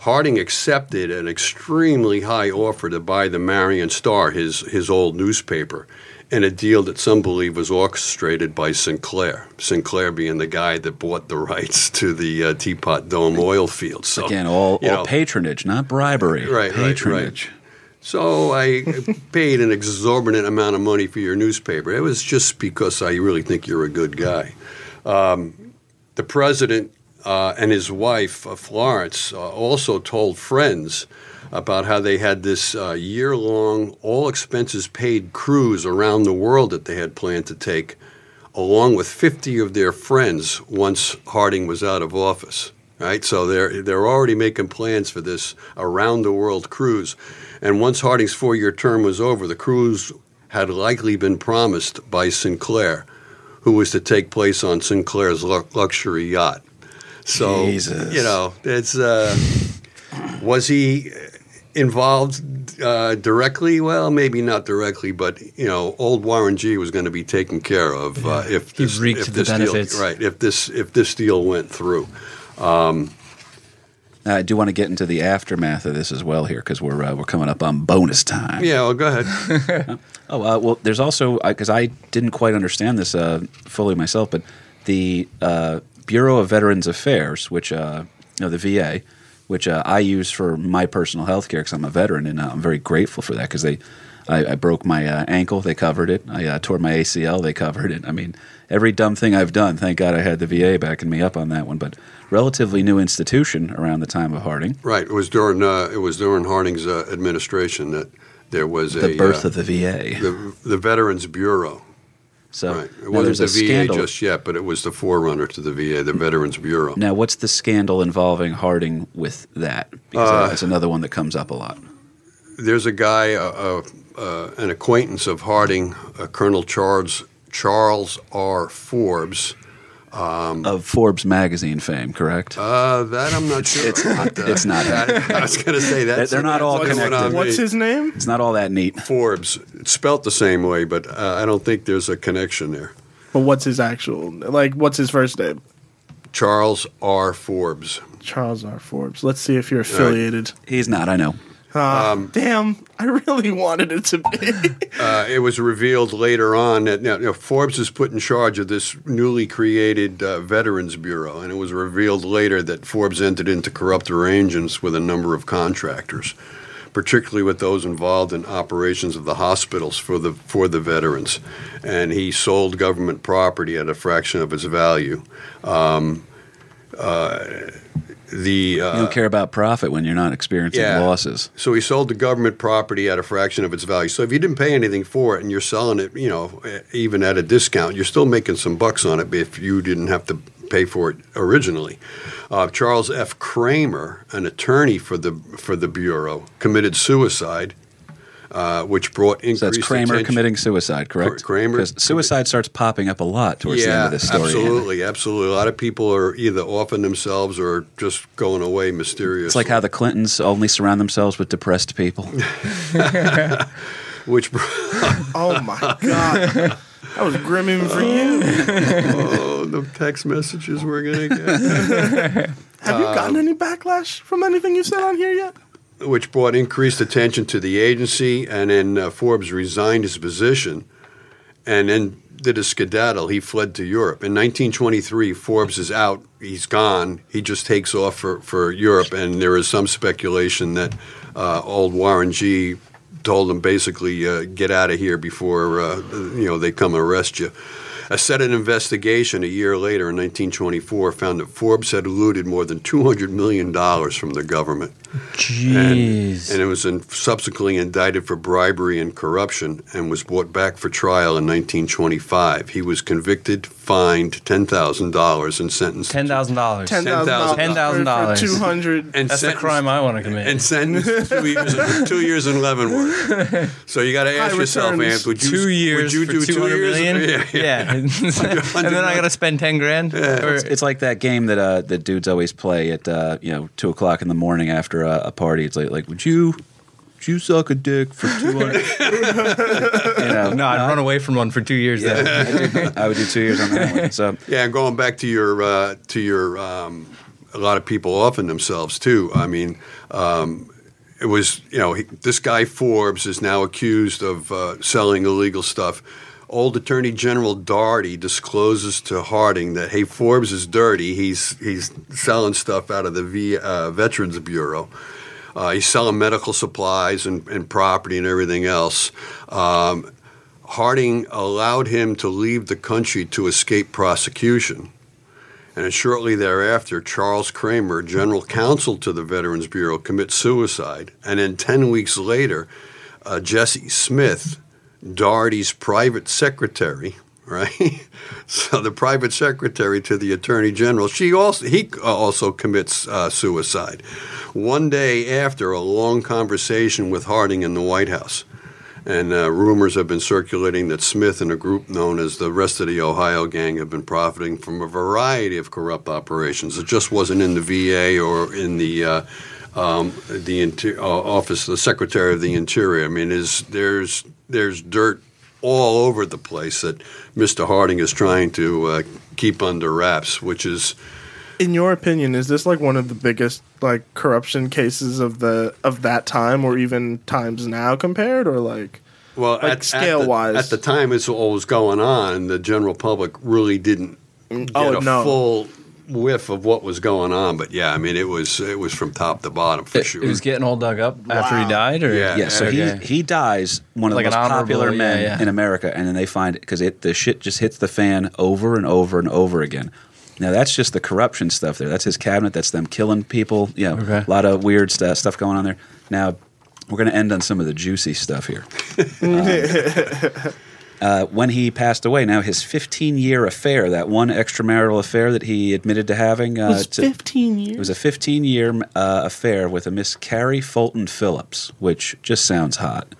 Harding accepted an extremely high offer to buy the Marion Star, his old newspaper, and a deal that some believe was orchestrated by Sinclair, Sinclair being the guy that bought the rights to the Teapot Dome oil fields. So, again, all patronage, not bribery. Right, patronage. Right. So I paid an exorbitant amount of money for your newspaper. It was just because I really think you're a good guy. The president... and his wife, Florence, also told friends about how they had this year-long, all-expenses-paid cruise around the world that they had planned to take, along with 50 of their friends once Harding was out of office. Right? So they're already making plans for this around-the-world cruise. And once Harding's four-year term was over, the cruise had likely been promised by Sinclair, who was to take place on Sinclair's luxury yacht. So, Jesus. You know, it's was he involved directly? Well, maybe not directly, but, you know, old Warren G. was going to be taken care of if this deal went through. I do want to get into the aftermath of this as well here because we're coming up on bonus time. Yeah, well, go ahead. Well, there's also – because I didn't quite understand this fully myself, but the Bureau of Veterans Affairs, which the VA, which I use for my personal health care because I'm a veteran, and I'm very grateful for that because I broke my ankle, they covered it. I tore my ACL, they covered it. I mean, every dumb thing I've done, thank God I had the VA backing me up on that one. But relatively new institution around the time of Harding. Right. It was during Harding's administration that there was the birth of the VA, the Veterans Bureau. So right. It wasn't the VA scandal. Just yet, but it was the forerunner to the VA, the Veterans Bureau. Now, what's the scandal involving Harding with that? Because that's another one that comes up a lot. There's a guy, an acquaintance of Harding, Colonel Charles R. Forbes. Of Forbes magazine fame, correct? That I'm not sure. It's not. I was going to say that. They're not all connected. What's his name? It's not all that neat. Forbes. It's spelt the same way, but I don't think there's a connection there. But what's his actual, what's his first name? Charles R. Forbes. Charles R. Forbes. Let's see if you're affiliated. He's not, I know. Damn, I really wanted it to be. It was revealed later on that Forbes was put in charge of this newly created Veterans Bureau, and it was revealed later that Forbes entered into corrupt arrangements with a number of contractors, particularly with those involved in operations of the hospitals for the veterans. And he sold government property at a fraction of its value. You don't care about profit when you're not experiencing losses. So he sold the government property at a fraction of its value. So if you didn't pay anything for it and you're selling it, even at a discount, you're still making some bucks on it if you didn't have to pay for it originally. Charles F. Kramer, an attorney for the Bureau, committed suicide, which brought increased attention. So that's Kramer committing suicide, correct? Kramer. Because suicide starts popping up a lot towards the end of this story. Absolutely. A lot of people are either offing themselves or just going away mysteriously. It's like how the Clintons only surround themselves with depressed people. Which oh, my God. I was grimming for you. The text messages we're going to get. Have you gotten any backlash from anything you said on here yet? Which brought increased attention to the agency, and then Forbes resigned his position and then did a skedaddle. He fled to Europe. In 1923, Forbes is out. He's gone. He just takes off for Europe, and there is some speculation that old Warren G. told him basically, get out of here before they come arrest you. A Senate investigation a year later in 1924 found that Forbes had eluded more than $200 million from the government. Jeez. And it was subsequently indicted for bribery and corruption and was brought back for trial in 1925. He was convicted, fined $10,000, and sentenced. $10,000. $200. That's the crime I want to commit. And sentenced to 2 years in Leavenworth. So you got to ask yourself, Ant, would you do 200 million? Yeah. And then I got to spend $10,000. Yeah. It's like that game that the dudes always play at 2:00 in the morning after a party. It's like would you suck a dick for 2 hours? I'd run away from one for 2 years. Yeah. Then I would do 2 years on that one. So yeah, and going back to your a lot of people off on themselves too. I mean, it was, you know, this guy Forbes is now accused of selling illegal stuff. Old Attorney General Daugherty discloses to Harding that, hey, Forbes is dirty. He's selling stuff out of the Veterans Bureau. He's selling medical supplies and property and everything else. Harding allowed him to leave the country to escape prosecution. And shortly thereafter, Charles Kramer, general counsel to the Veterans Bureau, commits suicide. And then 10 weeks later, Jesse Smith, Daugherty's private secretary, right? So the private secretary to the attorney general, he also commits suicide. One day after a long conversation with Harding in the White House. And rumors have been circulating that Smith and a group known as the Rest of the Ohio Gang have been profiting from a variety of corrupt operations. It just wasn't in the VA or in the office of the Secretary of the Interior. I mean, there's dirt all over the place that Mr. Harding is trying to keep under wraps, which is... In your opinion, is this like one of the biggest like corruption cases of that time, or even times now compared, or like, well, like scale-wise? At the time, it's all was going on. The general public really didn't get a full whiff of what was going on. But yeah, I mean, it was from top to bottom for sure. It was getting all dug up after he died, or yeah. So okay. He dies one of like the most popular men in America, and then they find it because the shit just hits the fan over and over and over again. Now, that's just the corruption stuff there. That's his cabinet. That's them killing people. You know, A lot of weird stuff going on there. Now, we're going to end on some of the juicy stuff here. When he passed away, now his 15-year affair, that one extramarital affair that he admitted to having. Was 15 years? It was a 15-year affair with a Miss Carrie Fulton Phillips, which just sounds hot.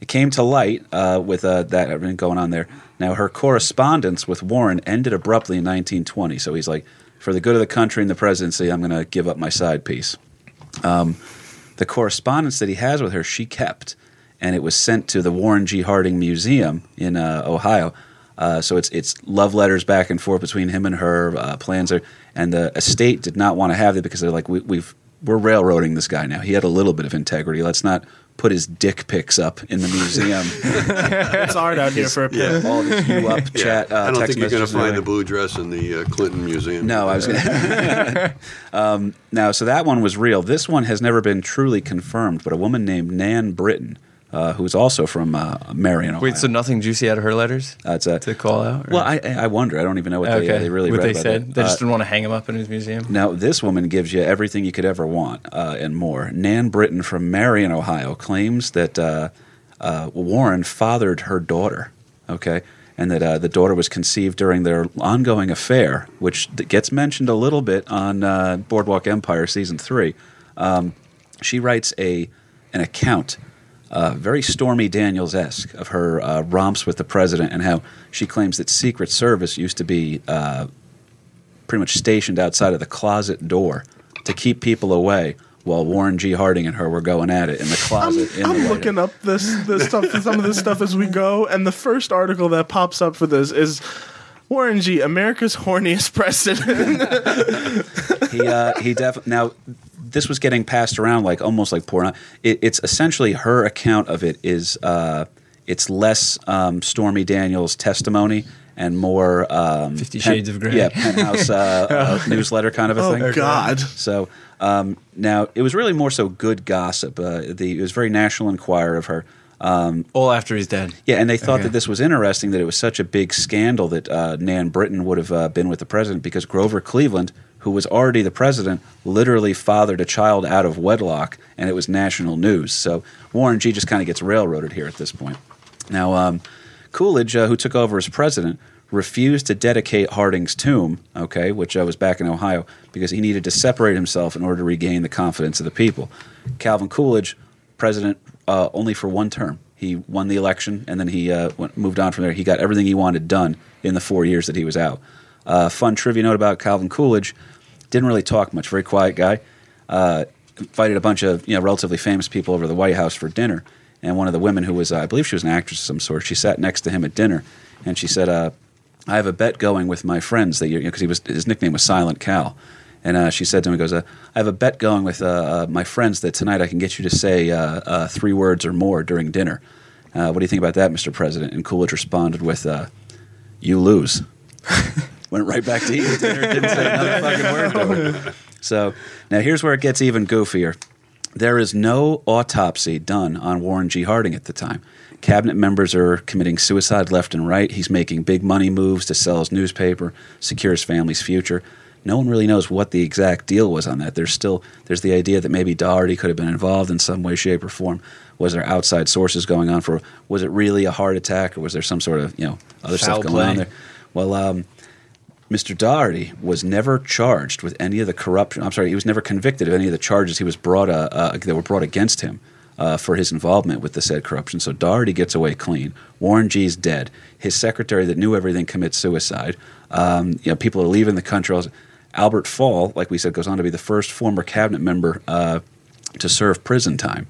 It came to light with that everything going on there. Now, her correspondence with Warren ended abruptly in 1920. So he's like, for the good of the country and the presidency, I'm going to give up my side piece. The correspondence that he has with her, she kept, and it was sent to the Warren G. Harding Museum in Ohio. So it's love letters back and forth between him and her, plans there. And the estate did not want to have it because they're like, we're railroading this guy now. He had a little bit of integrity. Let's not put his dick pics up in the museum. It's hard out here for a pic. All this chat. I don't think you're going to find the blue dress in the Clinton Museum. No, I was going to. Now, so that one was real. This one has never been truly confirmed, but a woman named Nan Britton, who's also from Marion, Ohio. Wait, so nothing juicy out of her letters? To call out? Or? Well, I wonder. I don't even know what they really read. What they said? They just didn't want to hang him up in his museum? Now, this woman gives you everything you could ever want and more. Nan Britton from Marion, Ohio, claims that Warren fathered her daughter, okay, and that the daughter was conceived during their ongoing affair, which gets mentioned a little bit on Boardwalk Empire Season 3. She writes an account, very Stormy Daniels-esque, of her romps with the president and how she claims that Secret Service used to be pretty much stationed outside of the closet door to keep people away while Warren G. Harding and her were going at it in the closet. I'm looking up this stuff, some of this stuff as we go, and the first article that pops up for this is Warren G., America's horniest president. He definitely... Now, this was getting passed around like almost like porn. It's essentially her account of it is it's less Stormy Daniels testimony and more 50 Shades of Grey, Penthouse newsletter kind of a thing. Oh God! So now it was really more so good gossip. It was very National Enquirer of her. All after he's dead. Yeah, and they thought that this was interesting that it was such a big scandal that Nan Britton would have been with the president because Grover Cleveland, who was already the president, literally fathered a child out of wedlock, and it was national news. So Warren G. just kind of gets railroaded here at this point. Now, Coolidge, who took over as president, refused to dedicate Harding's tomb, which was back in Ohio, because he needed to separate himself in order to regain the confidence of the people. Calvin Coolidge, president only for one term. He won the election, and then he moved on from there. He got everything he wanted done in the 4 years that he was out. Fun trivia note about Calvin Coolidge, didn't really talk much, very quiet guy. Invited a bunch of relatively famous people over to the White House for dinner, and one of the women who was, I believe she was an actress of some sort, she sat next to him at dinner, and she said, I have a bet going with my friends that you're, because his nickname was Silent Cal, And she said to him, goes, I have a bet going with my friends that tonight I can get you to say 3 words or more during dinner. What do you think about that, Mr. President? And Coolidge responded with, you lose. Went right back to eating dinner, didn't say another fucking word to it. So now here's where it gets even goofier. There is no autopsy done on Warren G. Harding at the time. Cabinet members are committing suicide left and right. He's making big money moves to sell his newspaper, secure his family's future. No one really knows what the exact deal was on that. There's the idea that maybe Daugherty could have been involved in some way, shape, or form. Was there outside sources going on for? Was it really a heart attack, or was there some sort of other stuff going on there? Well, Mr. Daugherty was never charged with any of the corruption. I'm sorry, he was never convicted of any of the charges he was that were brought against him for his involvement with the said corruption. So Daugherty gets away clean. Warren G's dead. His secretary that knew everything commits suicide. People are leaving the country. Albert Fall, like we said, goes on to be the first former cabinet member to serve prison time.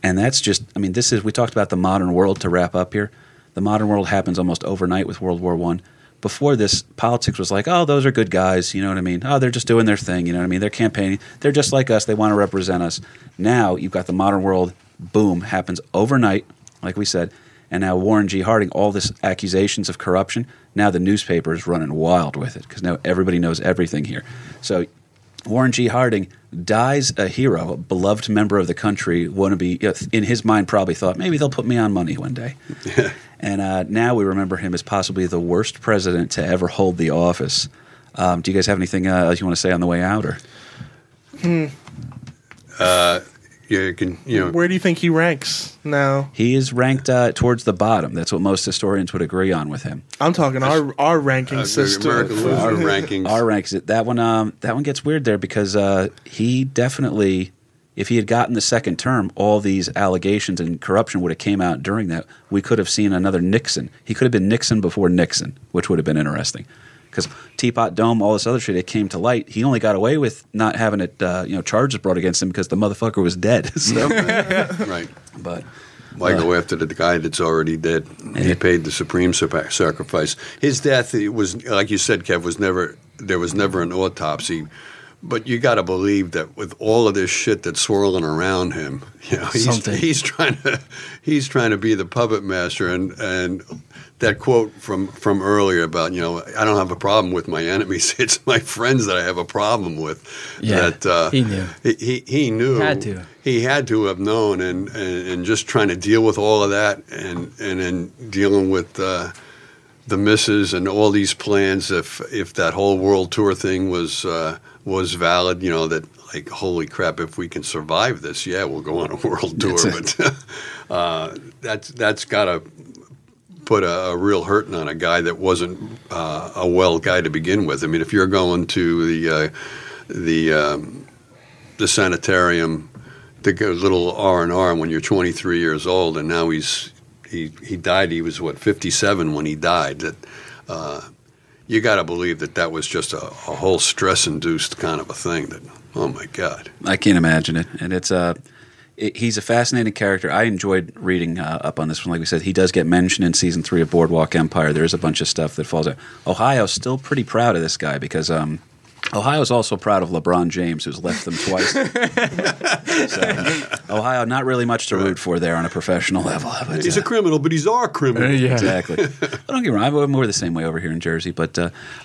And that's just, we talked about the modern world to wrap up here. The modern world happens almost overnight with World War I. Before this, politics was like, oh, those are good guys, you know what I mean? Oh, they're just doing their thing, you know what I mean? They're campaigning. They're just like us. They want to represent us. Now you've got the modern world, boom, happens overnight, like we said. And now Warren G. Harding, all this accusations of corruption, now the newspaper is running wild with it because now everybody knows everything here. So Warren G. Harding dies a hero, a beloved member of the country, wannabe, in his mind probably thought, maybe they'll put me on money one day. And now we remember him as possibly the worst president to ever hold the office. Do you guys have anything you want to say on the way out? Or? Where do you think he ranks now? He is ranked towards the bottom. That's what most historians would agree on with him. I'm talking our ranking system. Our rankings. Our rankings. That one gets weird there because he definitely, if he had gotten the second term, all these allegations and corruption would have came out during that. We could have seen another Nixon. He could have been Nixon before Nixon, which would have been interesting. Because Teapot Dome, all this other shit, it came to light. He only got away with not having it, charges brought against him because the motherfucker was dead. So. Right. But why go after the guy that's already dead? He paid the supreme sacrifice. His death, it was, like you said, Kev, there was never an autopsy. But you got to believe that with all of this shit that's swirling around him, he's trying to be the puppet master, and that quote from earlier about I don't have a problem with my enemies; it's my friends that I have a problem with. Yeah, that, he knew. He knew. Had to. He had to have known, and just trying to deal with all of that, and then dealing with. The misses and all these plans. If that whole world tour thing was valid, that like holy crap, if we can survive this, we'll go on a world tour. But that's gotta put a real hurting on a guy that wasn't a well guy to begin with. I mean, if you're going to the sanitarium to get a little R&R when you're 23 years old, and now he died. He was 57 when he died. That you got to believe that was just a whole stress-induced kind of a thing. That oh my God, I can't imagine it. And it's he's a fascinating character. I enjoyed reading up on this one. Like we said, he does get mentioned in season 3 of Boardwalk Empire. There is a bunch of stuff that falls out. Ohio's still pretty proud of this guy because. Ohio's also proud of LeBron James, who's left them twice. So, Ohio, not really much to root for there on a professional level. But, he's a criminal, but he's our criminal. Yeah. Exactly. But don't get me wrong, we're the same way over here in Jersey. But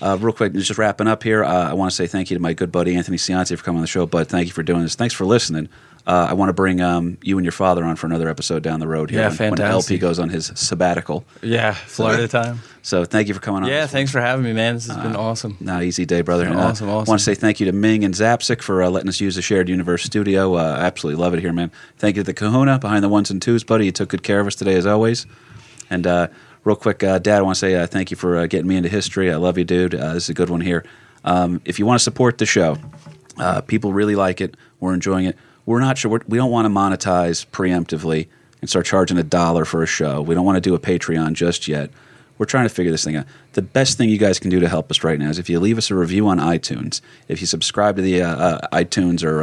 real quick, just wrapping up here, I want to say thank you to my good buddy Anthony Cianci for coming on the show, but thank you for doing this. Thanks for listening. I want to bring you and your father on for another episode down the road here when LP goes on his sabbatical. Yeah, Florida time. So thank you for coming on. Yeah, thanks for having me, man. This has been awesome. Easy day, brother. Awesome. I want to say thank you to Ming and Zapsic for letting us use the Shared Universe studio. I absolutely love it here, man. Thank you to the kahuna behind the ones and twos, buddy. You took good care of us today as always. And real quick, Dad, I want to say thank you for getting me into history. I love you, dude. This is a good one here. If you want to support the show, people really like it. We're enjoying it. We're not sure. We don't want to monetize preemptively and start charging $1 for a show. We don't want to do a Patreon just yet. We're trying to figure this thing out. The best thing you guys can do to help us right now is if you leave us a review on iTunes, if you subscribe to the iTunes or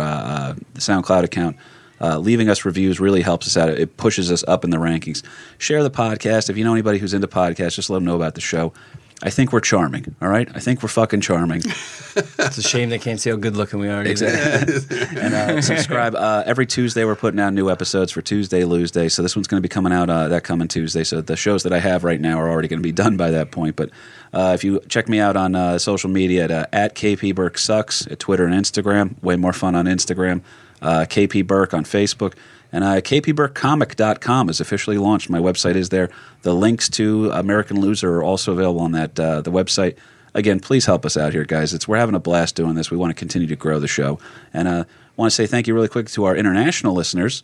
the SoundCloud account, leaving us reviews really helps us out. It pushes us up in the rankings. Share the podcast. If you know anybody who's into podcasts, just let them know about the show. I think we're charming, all right? I think we're fucking charming. It's a shame they can't see how good-looking we are. Exactly. And subscribe. Every Tuesday we're putting out new episodes for Tuesday, Loosday. So this one's going to be coming out that coming Tuesday. So the shows that I have right now are already going to be done by that point. But if you check me out on social media at KPBurkeSucks at Twitter and Instagram. Way more fun on Instagram. KP Burke on Facebook. And kpburkecomic.com is officially launched. My website is there. The links to American Loser are also available on that the website. Again, please help us out here, guys. We're having a blast doing this. We want to continue to grow the show. And I want to say thank you really quick to our international listeners.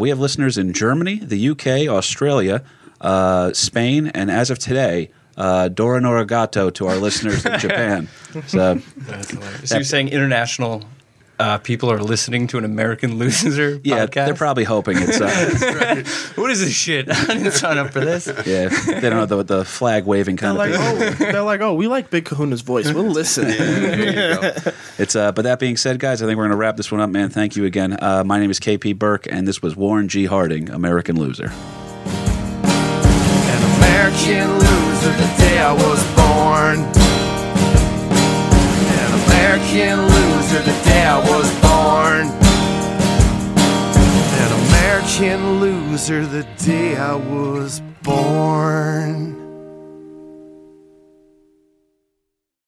We have listeners in Germany, the UK, Australia, Spain, and as of today, Dora Norigato to our listeners in Japan. So, that's hilarious. So you're saying international people are listening to an American Loser podcast? Yeah, they're probably hoping it's what is this shit? I didn't sign up for this. Yeah, they don't know the flag-waving kind of thing. They're like, oh, we like Big Kahuna's voice. We'll listen. Yeah, it's but that being said, guys, I think we're going to wrap this one up, man. Thank you again. My name is KP Burke, and this was Warren G. Harding, American Loser. An American loser the day I was born. American loser the day I was born. An American loser the day I was born.